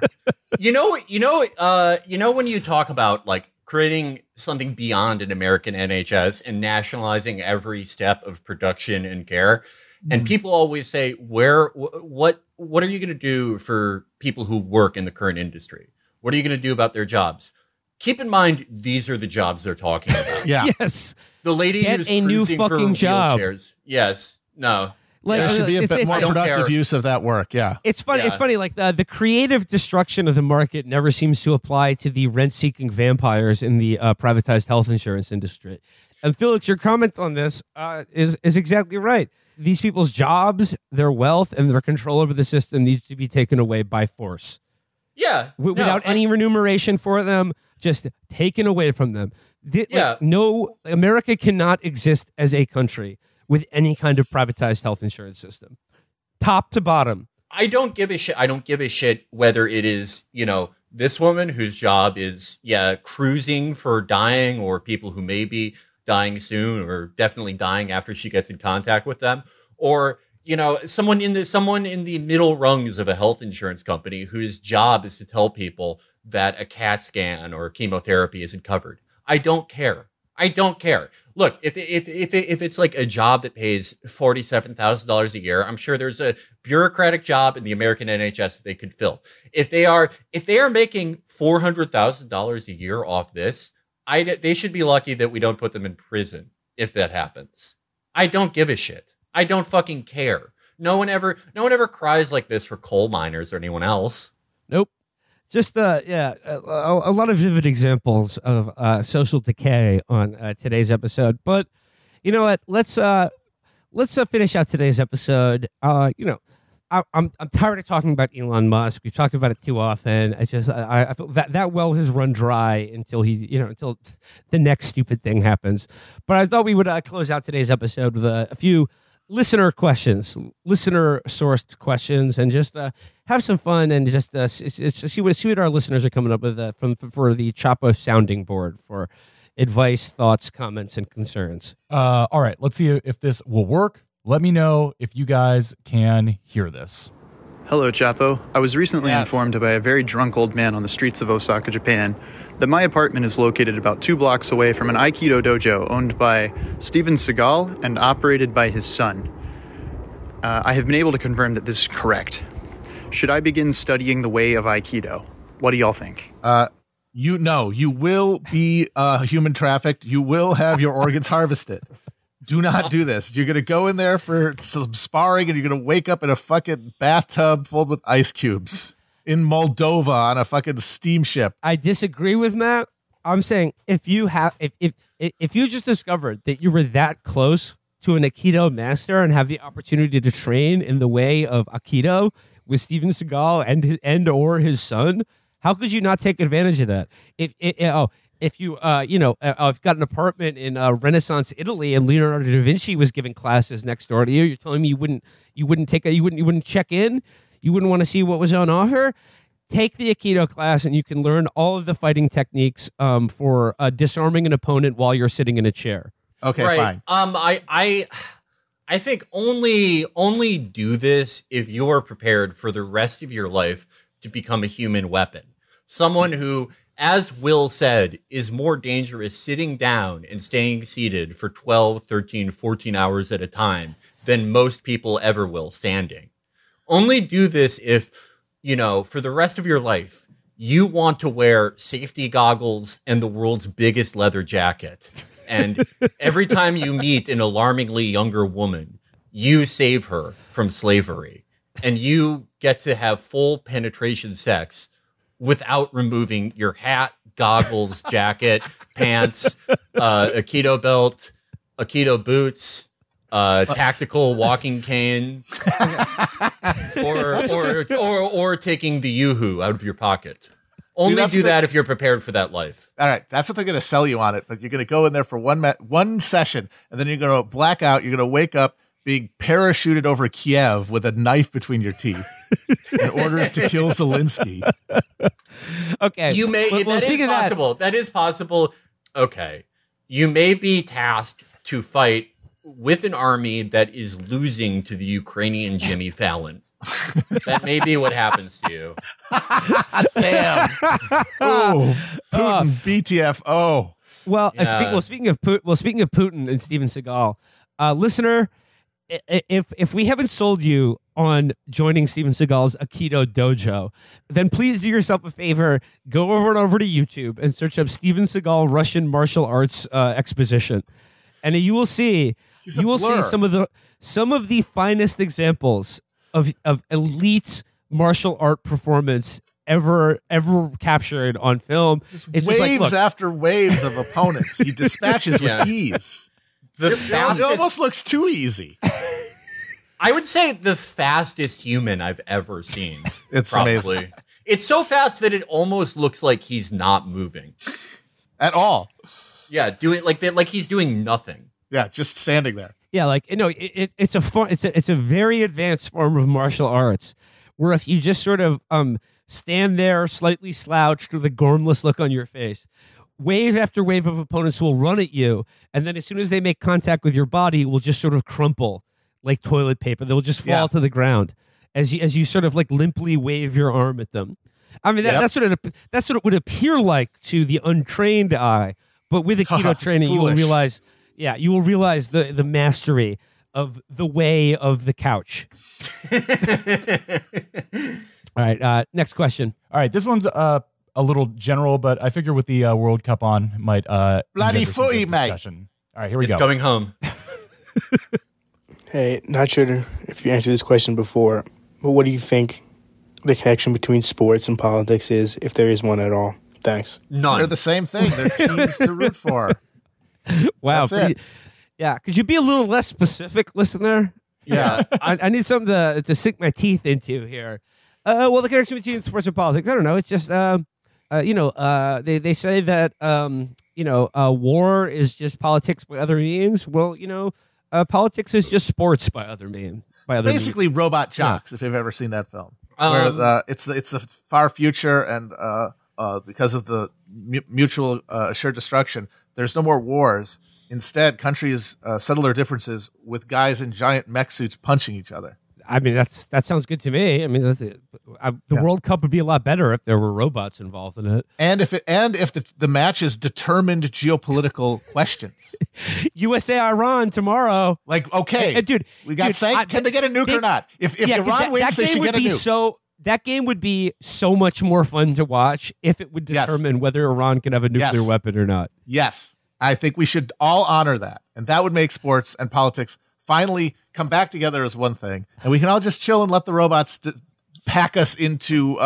You know, when you talk about like creating something beyond an American NHS and nationalizing every step of production and care, and people always say, what are you going to do for people who work in the current industry? What are you going to do about their jobs? Keep in mind, these are the jobs they're talking about. Yeah. Yes. The lady who's a new fucking job. Wheelchairs. Yes. No. Like, there should be a bit more productive use of that work. Yeah. It's funny. Yeah. It's funny. Like the creative destruction of the market never seems to apply to the rent-seeking vampires in the privatized health insurance industry. And Felix, your comment on this is exactly right. These people's jobs, their wealth, and their control over the system needs to be taken away by force. Yeah. Without any remuneration for them. Just taken away from them. America cannot exist as a country with any kind of privatized health insurance system, top to bottom. I don't give a shit. I don't give a shit whether it is, you know, this woman whose job is, cruising for dying or people who may be dying soon or definitely dying after she gets in contact with them, or you know, someone in the middle rungs of a health insurance company whose job is to tell people that a CAT scan or chemotherapy isn't covered. I don't care. Look, if it's like a job that pays $47,000 a year, I'm sure there's a bureaucratic job in the American NHS that they could fill. If they are making $400,000 a year off this, they should be lucky that we don't put them in prison if that happens. I don't give a shit. I don't fucking care. No one ever cries like this for coal miners or anyone else. Nope. Just a lot of vivid examples of social decay on today's episode. But you know what? Let's finish out today's episode. You know, I'm tired of talking about Elon Musk. We've talked about it too often. It's just I feel that well has run dry until until the next stupid thing happens. But I thought we would close out today's episode with a few listener questions, listener sourced questions, and just have some fun and just see what our listeners are coming up with for the Chapo sounding board for advice, thoughts, comments, and concerns. All right, let's see if this will work. Let me know if you guys can hear this. Hello, Chapo. I was recently informed by a very drunk old man on the streets of Osaka, Japan, that my apartment is located about 2 blocks away from an Aikido dojo owned by Steven Seagal and operated by his son. I have been able to confirm that this is correct. Should I begin studying the way of Aikido? What do y'all think? You will be human trafficked. You will have your organs harvested. Do not do this. You're going to go in there for some sparring and you're going to wake up in a fucking bathtub filled with ice cubes in Moldova on a fucking steamship. I disagree with Matt. I'm saying if you just discovered that you were that close to an Aikido master and have the opportunity to train in the way of Aikido with Steven Seagal and or his son, how could you not take advantage of that? If you, I've got an apartment in Renaissance Italy, and Leonardo da Vinci was giving classes next door to you. You're telling me you wouldn't check in, you wouldn't want to see what was on offer. Take the Aikido class, and you can learn all of the fighting techniques for disarming an opponent while you're sitting in a chair. Okay, right. Fine. I think only do this if you are prepared for the rest of your life to become a human weapon. Someone who, as Will said, is more dangerous sitting down and staying seated for 12, 13, 14 hours at a time than most people ever will standing. Only do this if, for the rest of your life, you want to wear safety goggles and the world's biggest leather jacket. And every time you meet an alarmingly younger woman, you save her from slavery. And you get to have full penetration sex without removing your hat, goggles, jacket, pants, Aikido belt, Aikido boots, tactical walking cane, or taking the Yoo-hoo out of your pocket. Only do that if you're prepared for that life. All right, that's what they're going to sell you on it. But you're going to go in there for one session, and then you're going to black out. You're going to wake up being parachuted over Kiev with a knife between your teeth in orders to kill Zelensky. Okay. That is possible. Okay. You may be tasked to fight with an army that is losing to the Ukrainian Jimmy Fallon. That may be what happens to you. Damn. Oh, Putin, BTFO. Well, yeah. Speaking of Putin and Steven Seagal, listener, if we haven't sold you on joining Steven Seagal's Aikido dojo, then please do yourself a favor. Go over to YouTube and search up Steven Seagal Russian martial arts exposition, and you will see some of the finest examples of elite martial art performance ever captured on film. It's waves after waves of opponents he dispatches with ease. It almost looks too easy. I would say the fastest human I've ever seen. It's probably amazing. It's so fast that it almost looks like he's not moving at all. Yeah, doing like he's doing nothing. Yeah, just standing there. Yeah, it's a very advanced form of martial arts where if you just sort of stand there slightly slouched with a gormless look on your face, wave after wave of opponents will run at you, and then as soon as they make contact with your body, will just sort of crumple like toilet paper. They'll just fall to the ground as you sort of like limply wave your arm at them. I mean, that's what it would appear like to the untrained eye, but with Aikido training, you will realize the mastery of the way of the couch. All right, next question. All right, this one's a little general, but I figure with the World Cup on, it might... bloody footy, mate. All right, here we go. It's coming home. Hey, not sure if you answered this question before, but what do you think the connection between sports and politics is, if there is one at all? Thanks. None. They're the same thing. They're teams to root for. Wow. That's it. Yeah, could you be a little less specific, listener? Yeah. I need something to sink my teeth into here. Well, the connection between sports and politics, I don't know. It's just, they say that, war is just politics by other means. Well, politics is just sports by other means. It's basically Robot Jocks, if you've ever seen that film. Where it's the far future, and because of the mutual assured destruction, there's no more wars. Instead, countries settle their differences with guys in giant mech suits punching each other. I mean, that sounds good to me. I mean, the World Cup would be a lot better if there were robots involved in it, and if the matches determined geopolitical questions. USA Iran tomorrow. Like, okay, dude, we got sanctions. Can they get a nuke or not? If Iran wins, they should get a nuke. That game would be so much more fun to watch if it would determine whether Iran can have a nuclear weapon or not. Yes, I think we should all honor that, and that would make sports and politics finally come back together as one thing, and we can all just chill and let the robots pack us into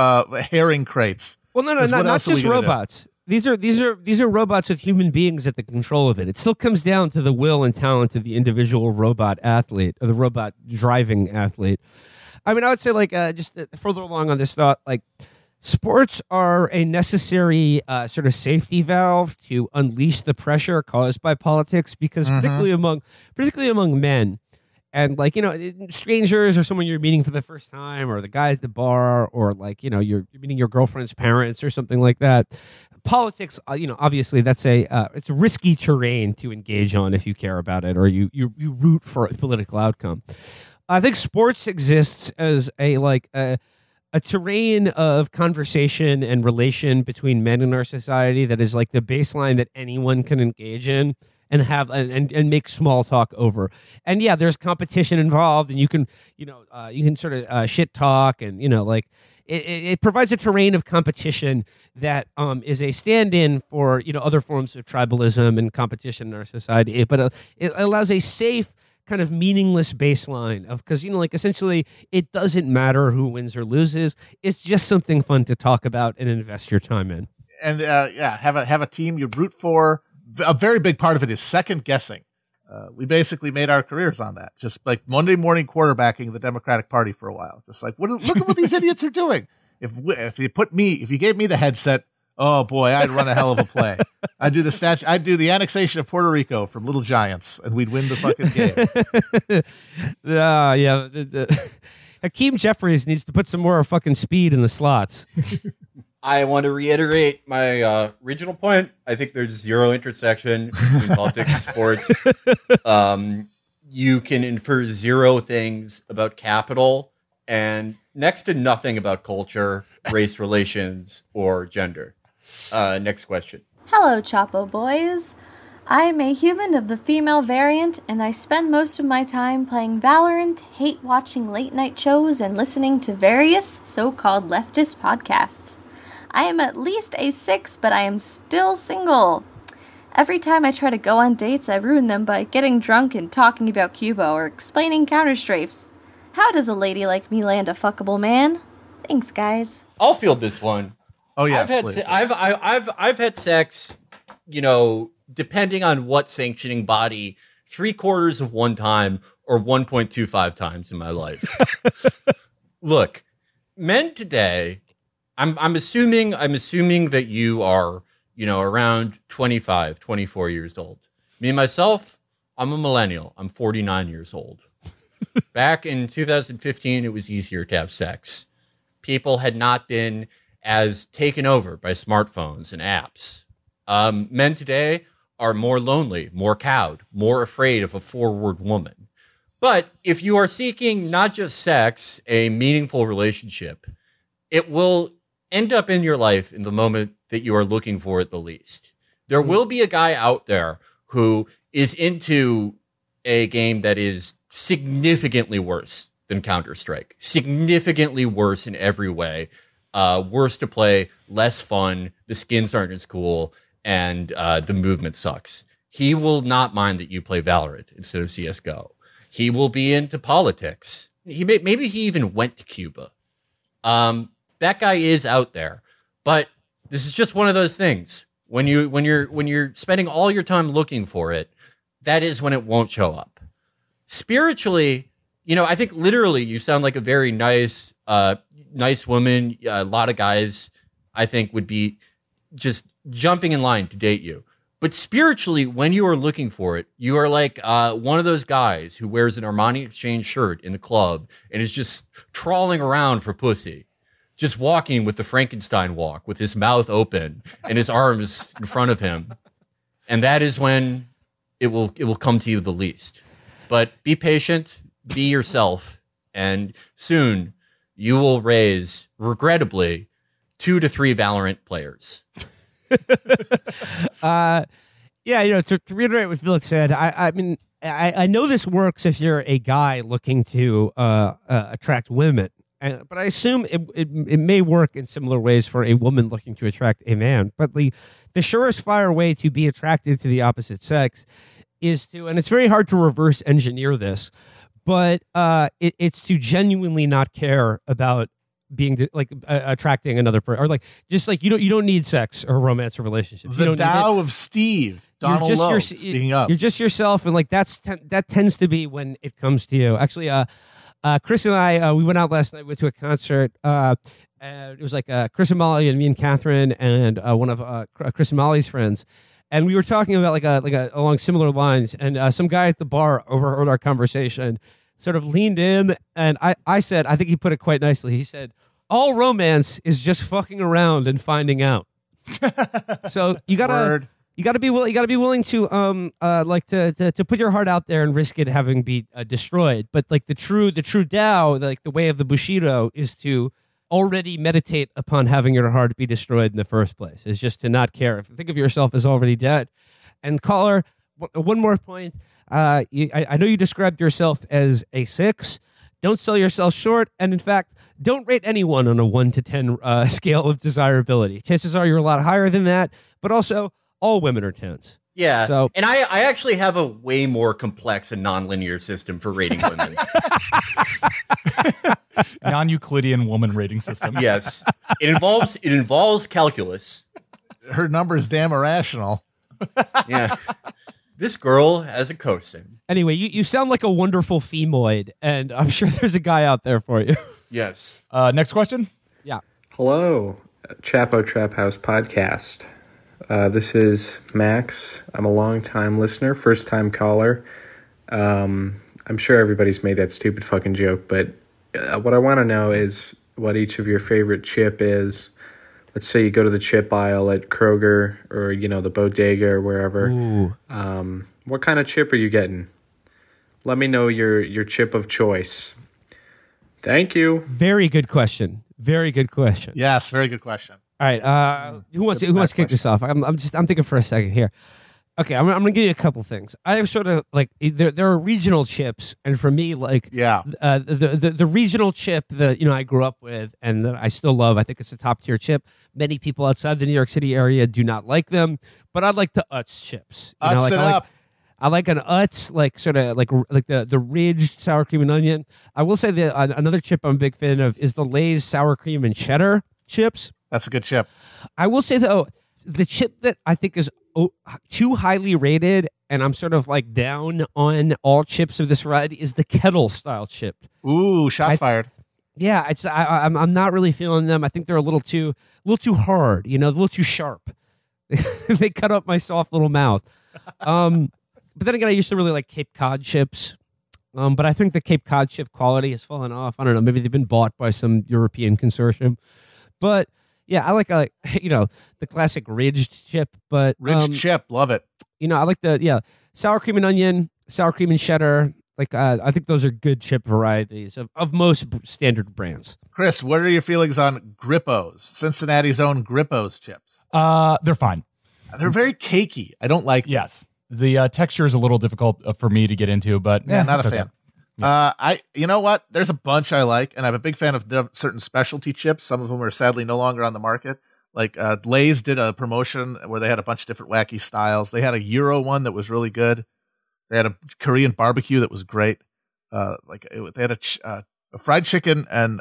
herring crates. Well, no, not just robots. These are robots with human beings at the control of it. It still comes down to the will and talent of the individual robot athlete or the robot driving athlete. I mean, I would say, like, just further along on this thought, like, sports are a necessary sort of safety valve to unleash the pressure caused by politics, because particularly among men. And, like, strangers or someone you're meeting for the first time, or the guy at the bar, or, like, you're meeting your girlfriend's parents or something like that. Politics, obviously that's it's risky terrain to engage on if you care about it or you root for a political outcome. I think sports exists as a terrain of conversation and relation between men in our society that is like the baseline that anyone can engage in and have and make small talk over. And yeah, there's competition involved, and you can sort of shit talk, and it provides a terrain of competition that is a stand-in for other forms of tribalism and competition in our society. But it allows a safe kind of meaningless baseline of, because essentially it doesn't matter who wins or loses. It's just something fun to talk about and invest your time in. And have a team you root for. A very big part of it is second guessing. We basically made our careers on that. Just like Monday morning quarterbacking the Democratic Party for a while. Just like, look at what these idiots are doing. If you gave me the headset, oh boy, I'd run a hell of a play. I'd do the annexation of Puerto Rico from Little Giants, and we'd win the fucking game. Yeah. Hakeem Jeffries needs to put some more fucking speed in the slots. I want to reiterate my original point. I think there's zero intersection between politics and sports. You can infer zero things about capital and next to nothing about culture, race relations, or gender. Next question. Hello, Chapo boys. I am a human of the female variant, and I spend most of my time playing Valorant, hate watching late-night shows, and listening to various so-called leftist podcasts. I am at least a 6, but I am still single. Every time I try to go on dates, I ruin them by getting drunk and talking about Cuba or explaining counterstrafes. How does a lady like me land a fuckable man? Thanks, guys. I'll field this one. Oh yes, please. I've had sex, depending on what sanctioning body, 3/4 of one time or 1.25 times in my life. Look, men today. I'm assuming that you are, around 25, 24 years old. Me myself, I'm a millennial. I'm 49 years old. Back in 2015, it was easier to have sex. People had not been as taken over by smartphones and apps. Men today are more lonely, more cowed, more afraid of a forward woman. But if you are seeking not just sex, a meaningful relationship, it will end up in your life in the moment that you are looking for it the least. There will be a guy out there who is into a game that is significantly worse than Counter-Strike, significantly worse in every way, worse to play, less fun, the skins aren't as cool, and the movement sucks. He will not mind that you play Valorant instead of CSGO. He will be into politics. Maybe he even went to Cuba. That guy is out there, but this is just one of those things. When you're spending all your time looking for it, that is when it won't show up. Spiritually, you know, I think literally you sound like a very nice, nice woman. A lot of guys, I think, would be just jumping in line to date you. But spiritually, when you are looking for it, you are like one of those guys who wears an Armani Exchange shirt in the club and is just trawling around for pussy, just walking with the Frankenstein walk with his mouth open and his arms in front of him. And that is when it will come to you the least. But be patient, be yourself, and soon you will raise, regrettably, 2 to 3 Valorant players. Yeah, you know, to reiterate what Felix said, I mean, I know this works if you're a guy looking to attract women, but I assume it may work in similar ways for a woman looking to attract a man. But the surest fire way to be attracted to the opposite sex is to, and it's very hard to reverse engineer this, but it's to genuinely not care about being attracting another person, or you don't need sex or romance or relationship. The Tao of Steve, Donal Long, speaking up. You're just yourself, and that tends to be when it comes to you. Actually, Chris and I we went out last night. We went to a concert. It was Chris and Molly and me and Catherine and one of Chris and Molly's friends, and we were talking about along similar lines. And some guy at the bar overheard our conversation, sort of leaned in, and I said, I think he put it quite nicely. He said, all romance is just fucking around and finding out. So you gotta be willing to to put your heart out there and risk it having be destroyed. But the true Tao, the way of the Bushido, is to already meditate upon having your heart be destroyed in the first place. Is just to not care. Think of yourself as already dead. And caller, one more point. I know you described yourself as a 6. Don't sell yourself short, and in fact, don't rate anyone on a 1 to 10 scale of desirability. Chances are you're a lot higher than that, but also all women are 10s. Yeah, so, and I actually have a way more complex and nonlinear system for rating women. Non-Euclidean woman rating system. Yes, it involves calculus. Her number is damn irrational. Yeah. This girl has a cosin. Anyway, you sound like a wonderful femoid, and I'm sure there's a guy out there for you. Yes. Next question? Yeah. Hello, Chapo Trap House podcast. This is Max. I'm a long-time listener, first-time caller. I'm sure everybody's made that stupid fucking joke, but what I want to know is what each of your favorite chip is. Let's say you go to the chip aisle at Kroger or, the bodega or wherever. Ooh. What kind of chip are you getting? Let me know your chip of choice. Thank you. Very good question. Very good question. Yes, very good question. All right. Who wants to kick this off? I'm thinking for a second here. Okay, I'm going to give you a couple things. I have sort of there are regional chips, and for me, the regional chip that I grew up with and that I still love. I think it's a top tier chip. Many people outside the New York City area do not like them, but I like the Utz chips. I like an Utz, the ridged sour cream and onion. I will say that another chip I'm a big fan of is the Lay's sour cream and cheddar chips. That's a good chip. I will say though, the chip that I think is too highly rated, and I'm sort of down on all chips of this variety, is the kettle style chip. Ooh, shots fired. Yeah, I'm not really feeling them. I think they're a little too hard, a little too sharp. They cut up my soft little mouth. But then again, I used to really like Cape Cod chips. But I think the Cape Cod chip quality has fallen off. I don't know. Maybe they've been bought by some European consortium, but. Yeah, I like the classic ridged chip, but ridged chip, love it. I like the sour cream and onion, sour cream and cheddar. I think those are good chip varieties of most standard brands. Chris, what are your feelings on Grippos, Cincinnati's own Grippos chips? They're fine. They're very cakey. I don't like them. Yes, the texture is a little difficult for me to get into, but not a fan. Okay. Yeah. You know what? There's a bunch I like, and I'm a big fan of certain specialty chips. Some of them are sadly no longer on the market. Lay's did a promotion where they had a bunch of different wacky styles. They had a Euro one that was really good. They had a Korean barbecue that was great. They had a fried chicken and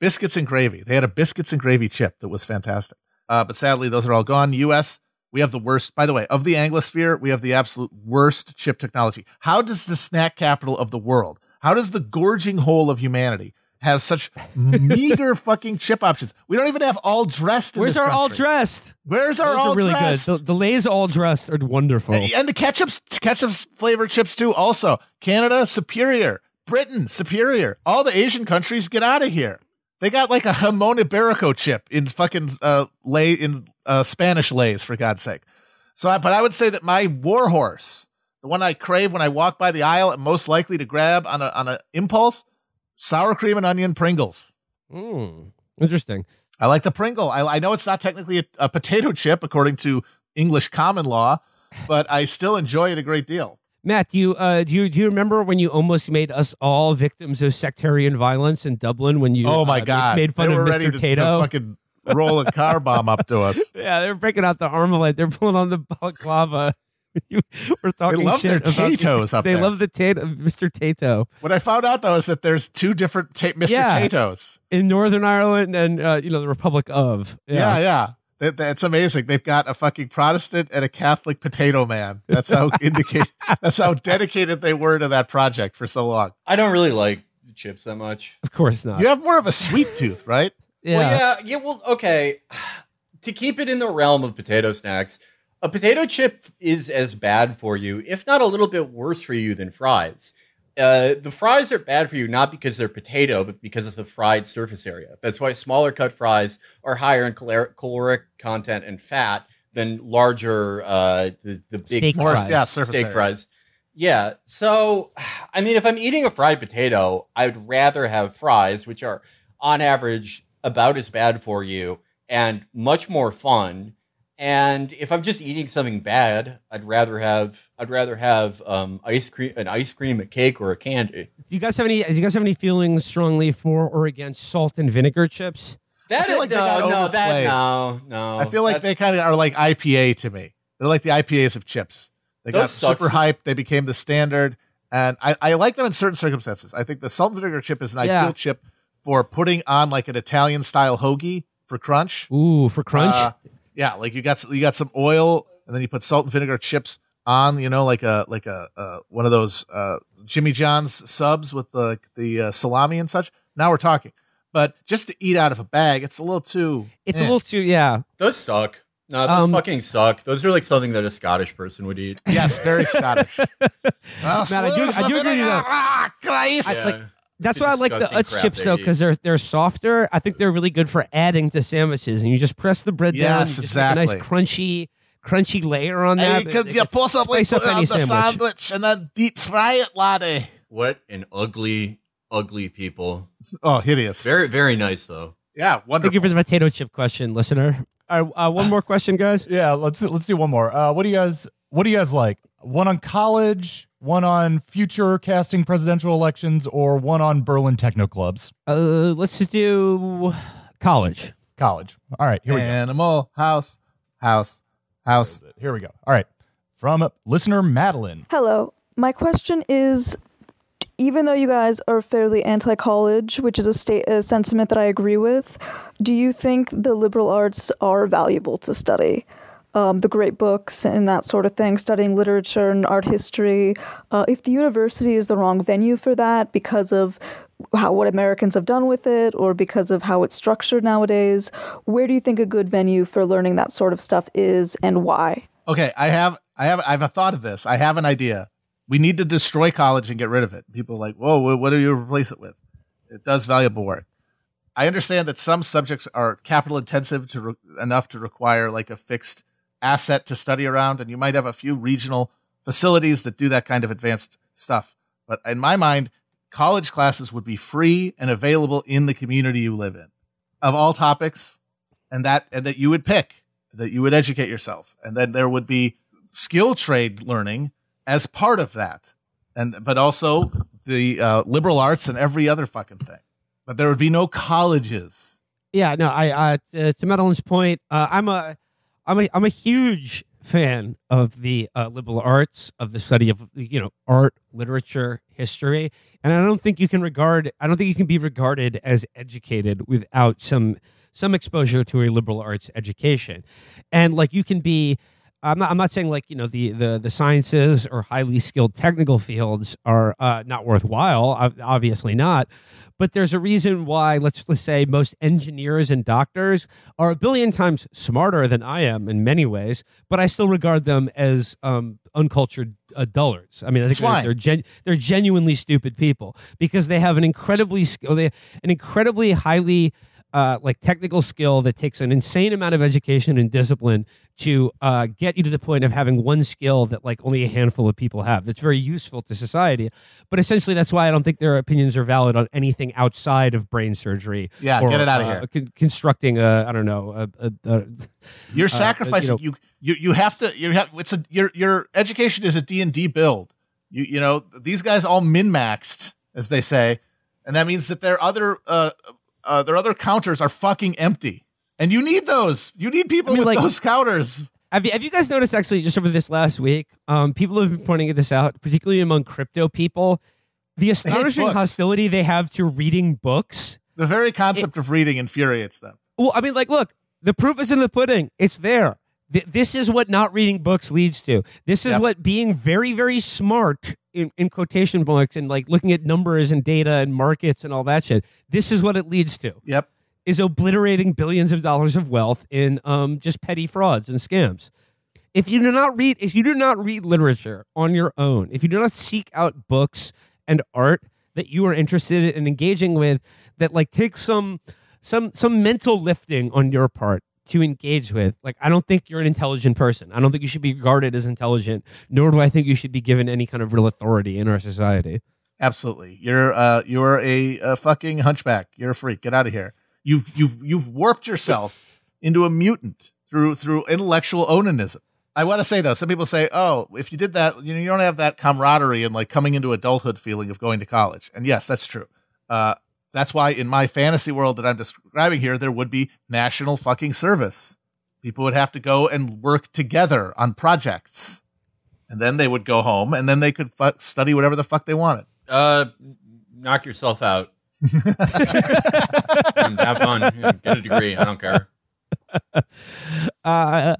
biscuits and gravy. They had a biscuits and gravy chip that was fantastic. But sadly, those are all gone. U.S. We have the worst, by the way, of the Anglosphere. We have the absolute worst chip technology. How does the snack capital of the world, how does the gorging hole of humanity have such meager fucking chip options? We don't even have all dressed. Where's our all dressed? Where's our all really dressed? Good. The Lay's all dressed are wonderful, and the ketchup's flavored chips too. Also, Canada superior, Britain superior. All the Asian countries, get out of here. They got like a jamón ibérico chip in fucking Spanish Lay's, for God's sake. So, but I would say that my war horse, the one I crave when I walk by the aisle, and most likely to grab on an impulse, sour cream and onion Pringles. Interesting. I like the Pringle. I know it's not technically a potato chip according to English common law, but I still enjoy it a great deal. Matt, do you remember when you almost made us all victims of sectarian violence in Dublin when you made fun of Mr. Tato? Fucking roll a car bomb up to us. Yeah, they were breaking out the armalite. They're pulling on the balaclava. We're talking. They love shit their Tato's up there. They love the Mr. Tato. What I found out though is that there's two different Mr. Tatos in Northern Ireland and the Republic of. Yeah. That's amazing. They've got a fucking Protestant and a Catholic potato man. That's how that's how dedicated they were to that project for so long. I don't really like chips that much. Of course not. You have more of a sweet tooth, right? Yeah. Well, yeah. Well, okay. To keep it in the realm of potato snacks, a potato chip is as bad for you, if not a little bit worse for you than fries. The fries are bad for you, not because they're potato, but because of the fried surface area. That's why smaller cut fries are higher in caloric content and fat than larger, the big steak fries. Yeah, steak fries. Yeah. So, I mean, if I'm eating a fried potato, I'd rather have fries, which are on average about as bad for you and much more fun. And if I'm just eating something bad, I'd rather have ice cream, a cake, or a candy. Do you guys have any feelings strongly for or against salt and vinegar chips? No. I feel like they kind of are like IPA to me. They're like the IPAs of chips. They got super hype. They became the standard, and I like them in certain circumstances. I think the salt and vinegar chip is an ideal chip for putting on like an Italian style hoagie for crunch. Ooh, for crunch. Yeah, like you got some oil, and then you put salt and vinegar chips on, like a one of those Jimmy John's subs with the salami and such. Now we're talking. But just to eat out of a bag, it's a little too. It's a little too, yeah. Those suck. No, those fucking suck. Those are like something that a Scottish person would eat. Yes, very Scottish. Matt, I do agree with that. That's why I like the Utz chips though, because they're softer. I think they're really good for adding to sandwiches, and you just press the bread down. Yes, exactly. A nice crunchy layer on that. And you can possibly put it on the sandwich and then deep fry it, laddie. What an ugly, ugly people! Oh, hideous. Very, very nice though. Yeah, wonderful. Thank you for the potato chip question, listener. All right, one more question, guys. Yeah, let's do one more. What do you guys like? One on college, one on future casting presidential elections, or one on Berlin techno clubs? Let's do college. College. All right, here we go. Animal house. Here we go. All right. From listener Madeline. Hello. My question is, even though you guys are fairly anti-college, which is a sentiment that I agree with, do you think the liberal arts are valuable to study? The great books and that sort of thing, studying literature and art history. If the university is the wrong venue for that because of what Americans have done with it or because of how it's structured nowadays, where do you think a good venue for learning that sort of stuff is and why? Okay, I have a thought of this. I have an idea. We need to destroy college and get rid of it. People are like, whoa, what do you replace it with? It does valuable work. I understand that some subjects are capital intensive enough to require like a fixed asset to study around, and you might have a few regional facilities that do that kind of advanced stuff. But in my mind, college classes would be free and available in the community you live in of all topics, and that you would pick, that you would educate yourself. And then there would be skill trade learning as part of that. But also the liberal arts and every other fucking thing. But there would be no colleges. Yeah, no, to Madeline's point, I'm a huge fan of the liberal arts, of the study of art, literature, history, and I don't think you can be regarded as educated without some exposure to a liberal arts education. And like you can be I'm not saying like, you know, the sciences or highly skilled technical fields are not worthwhile. Obviously not. But there's a reason why, let's say, most engineers and doctors are a billion times smarter than I am in many ways, but I still regard them as uncultured dullards. I mean, I think they're genuinely stupid people because they have an incredibly highly like technical skill that takes an insane amount of education and discipline to get you to the point of having one skill that like only a handful of people have that's very useful to society. But essentially, that's why I don't think their opinions are valid on anything outside of brain surgery. Yeah, or, get it out of here. Constructing a, I don't know. You're sacrificing. You have to. You have. It's a your education is a D&D build. You know, these guys all min-maxed, as they say, and that means that their other counters are fucking empty, and you need those. You need people with those counters. Have you guys noticed actually just over this last week? People have been pointing this out, particularly among crypto people, the astonishing hostility they have to reading books. The very concept of reading infuriates them. Well, I mean, like, look, the proof is in the pudding. It's there. This is what not reading books leads to. This is what being very, very smart in quotation marks and like looking at numbers and data and markets and all that shit. This is what it leads to. Yep, is obliterating billions of dollars of wealth in just petty frauds and scams. If you do not read literature on your own, if you do not seek out books and art that you are interested in and engaging with, that like takes some mental lifting on your part to engage with, like, I don't think you're an intelligent person. I don't think you should be regarded as intelligent, nor do I think you should be given any kind of real authority in our society. Absolutely. You're a fucking hunchback. You're a freak. Get out of here. You've warped yourself into a mutant through intellectual onanism. I want to say though, some people say, oh, if you did that, you know, you don't have that camaraderie and like coming into adulthood feeling of going to college. And yes, that's true. That's why in my fantasy world that I'm describing here, there would be national fucking service. People would have to go and work together on projects, and then they would go home, and then they could study whatever the fuck they wanted. Knock yourself out. Have fun. Get a degree. I don't care. All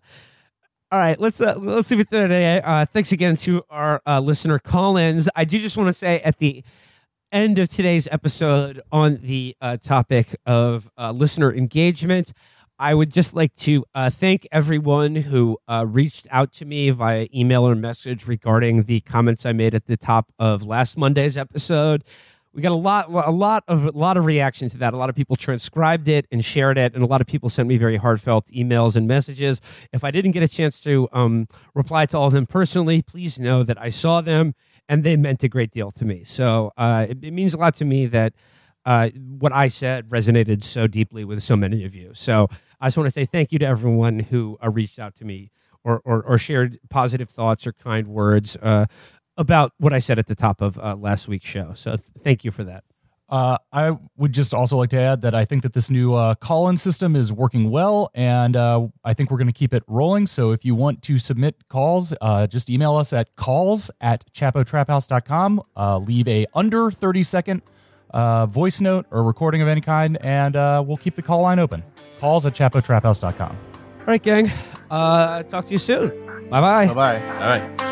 right, let's leave it there today. Thanks again to our listener call-ins. I do just want to say at the end of today's episode on the topic of listener engagement, I would just like to thank everyone who reached out to me via email or message regarding the comments I made at the top of last Monday's episode. We got a lot of reaction to that. A lot of people transcribed it and shared it, and a lot of people sent me very heartfelt emails and messages. If I didn't get a chance to reply to all of them personally, please know that I saw them, and they meant a great deal to me. So it means a lot to me that what I said resonated so deeply with so many of you. So I just want to say thank you to everyone who reached out to me or shared positive thoughts or kind words about what I said at the top of last week's show. So thank you for that. I would just also like to add that I think that this new call-in system is working well, and I think we're going to keep it rolling. So if you want to submit calls, just email us at calls@chapotraphouse.com. Leave a under 30-second voice note or recording of any kind, and we'll keep the call line open. calls@chapotraphouse.com. All right, gang. Talk to you soon. Bye-bye. Bye-bye. All right.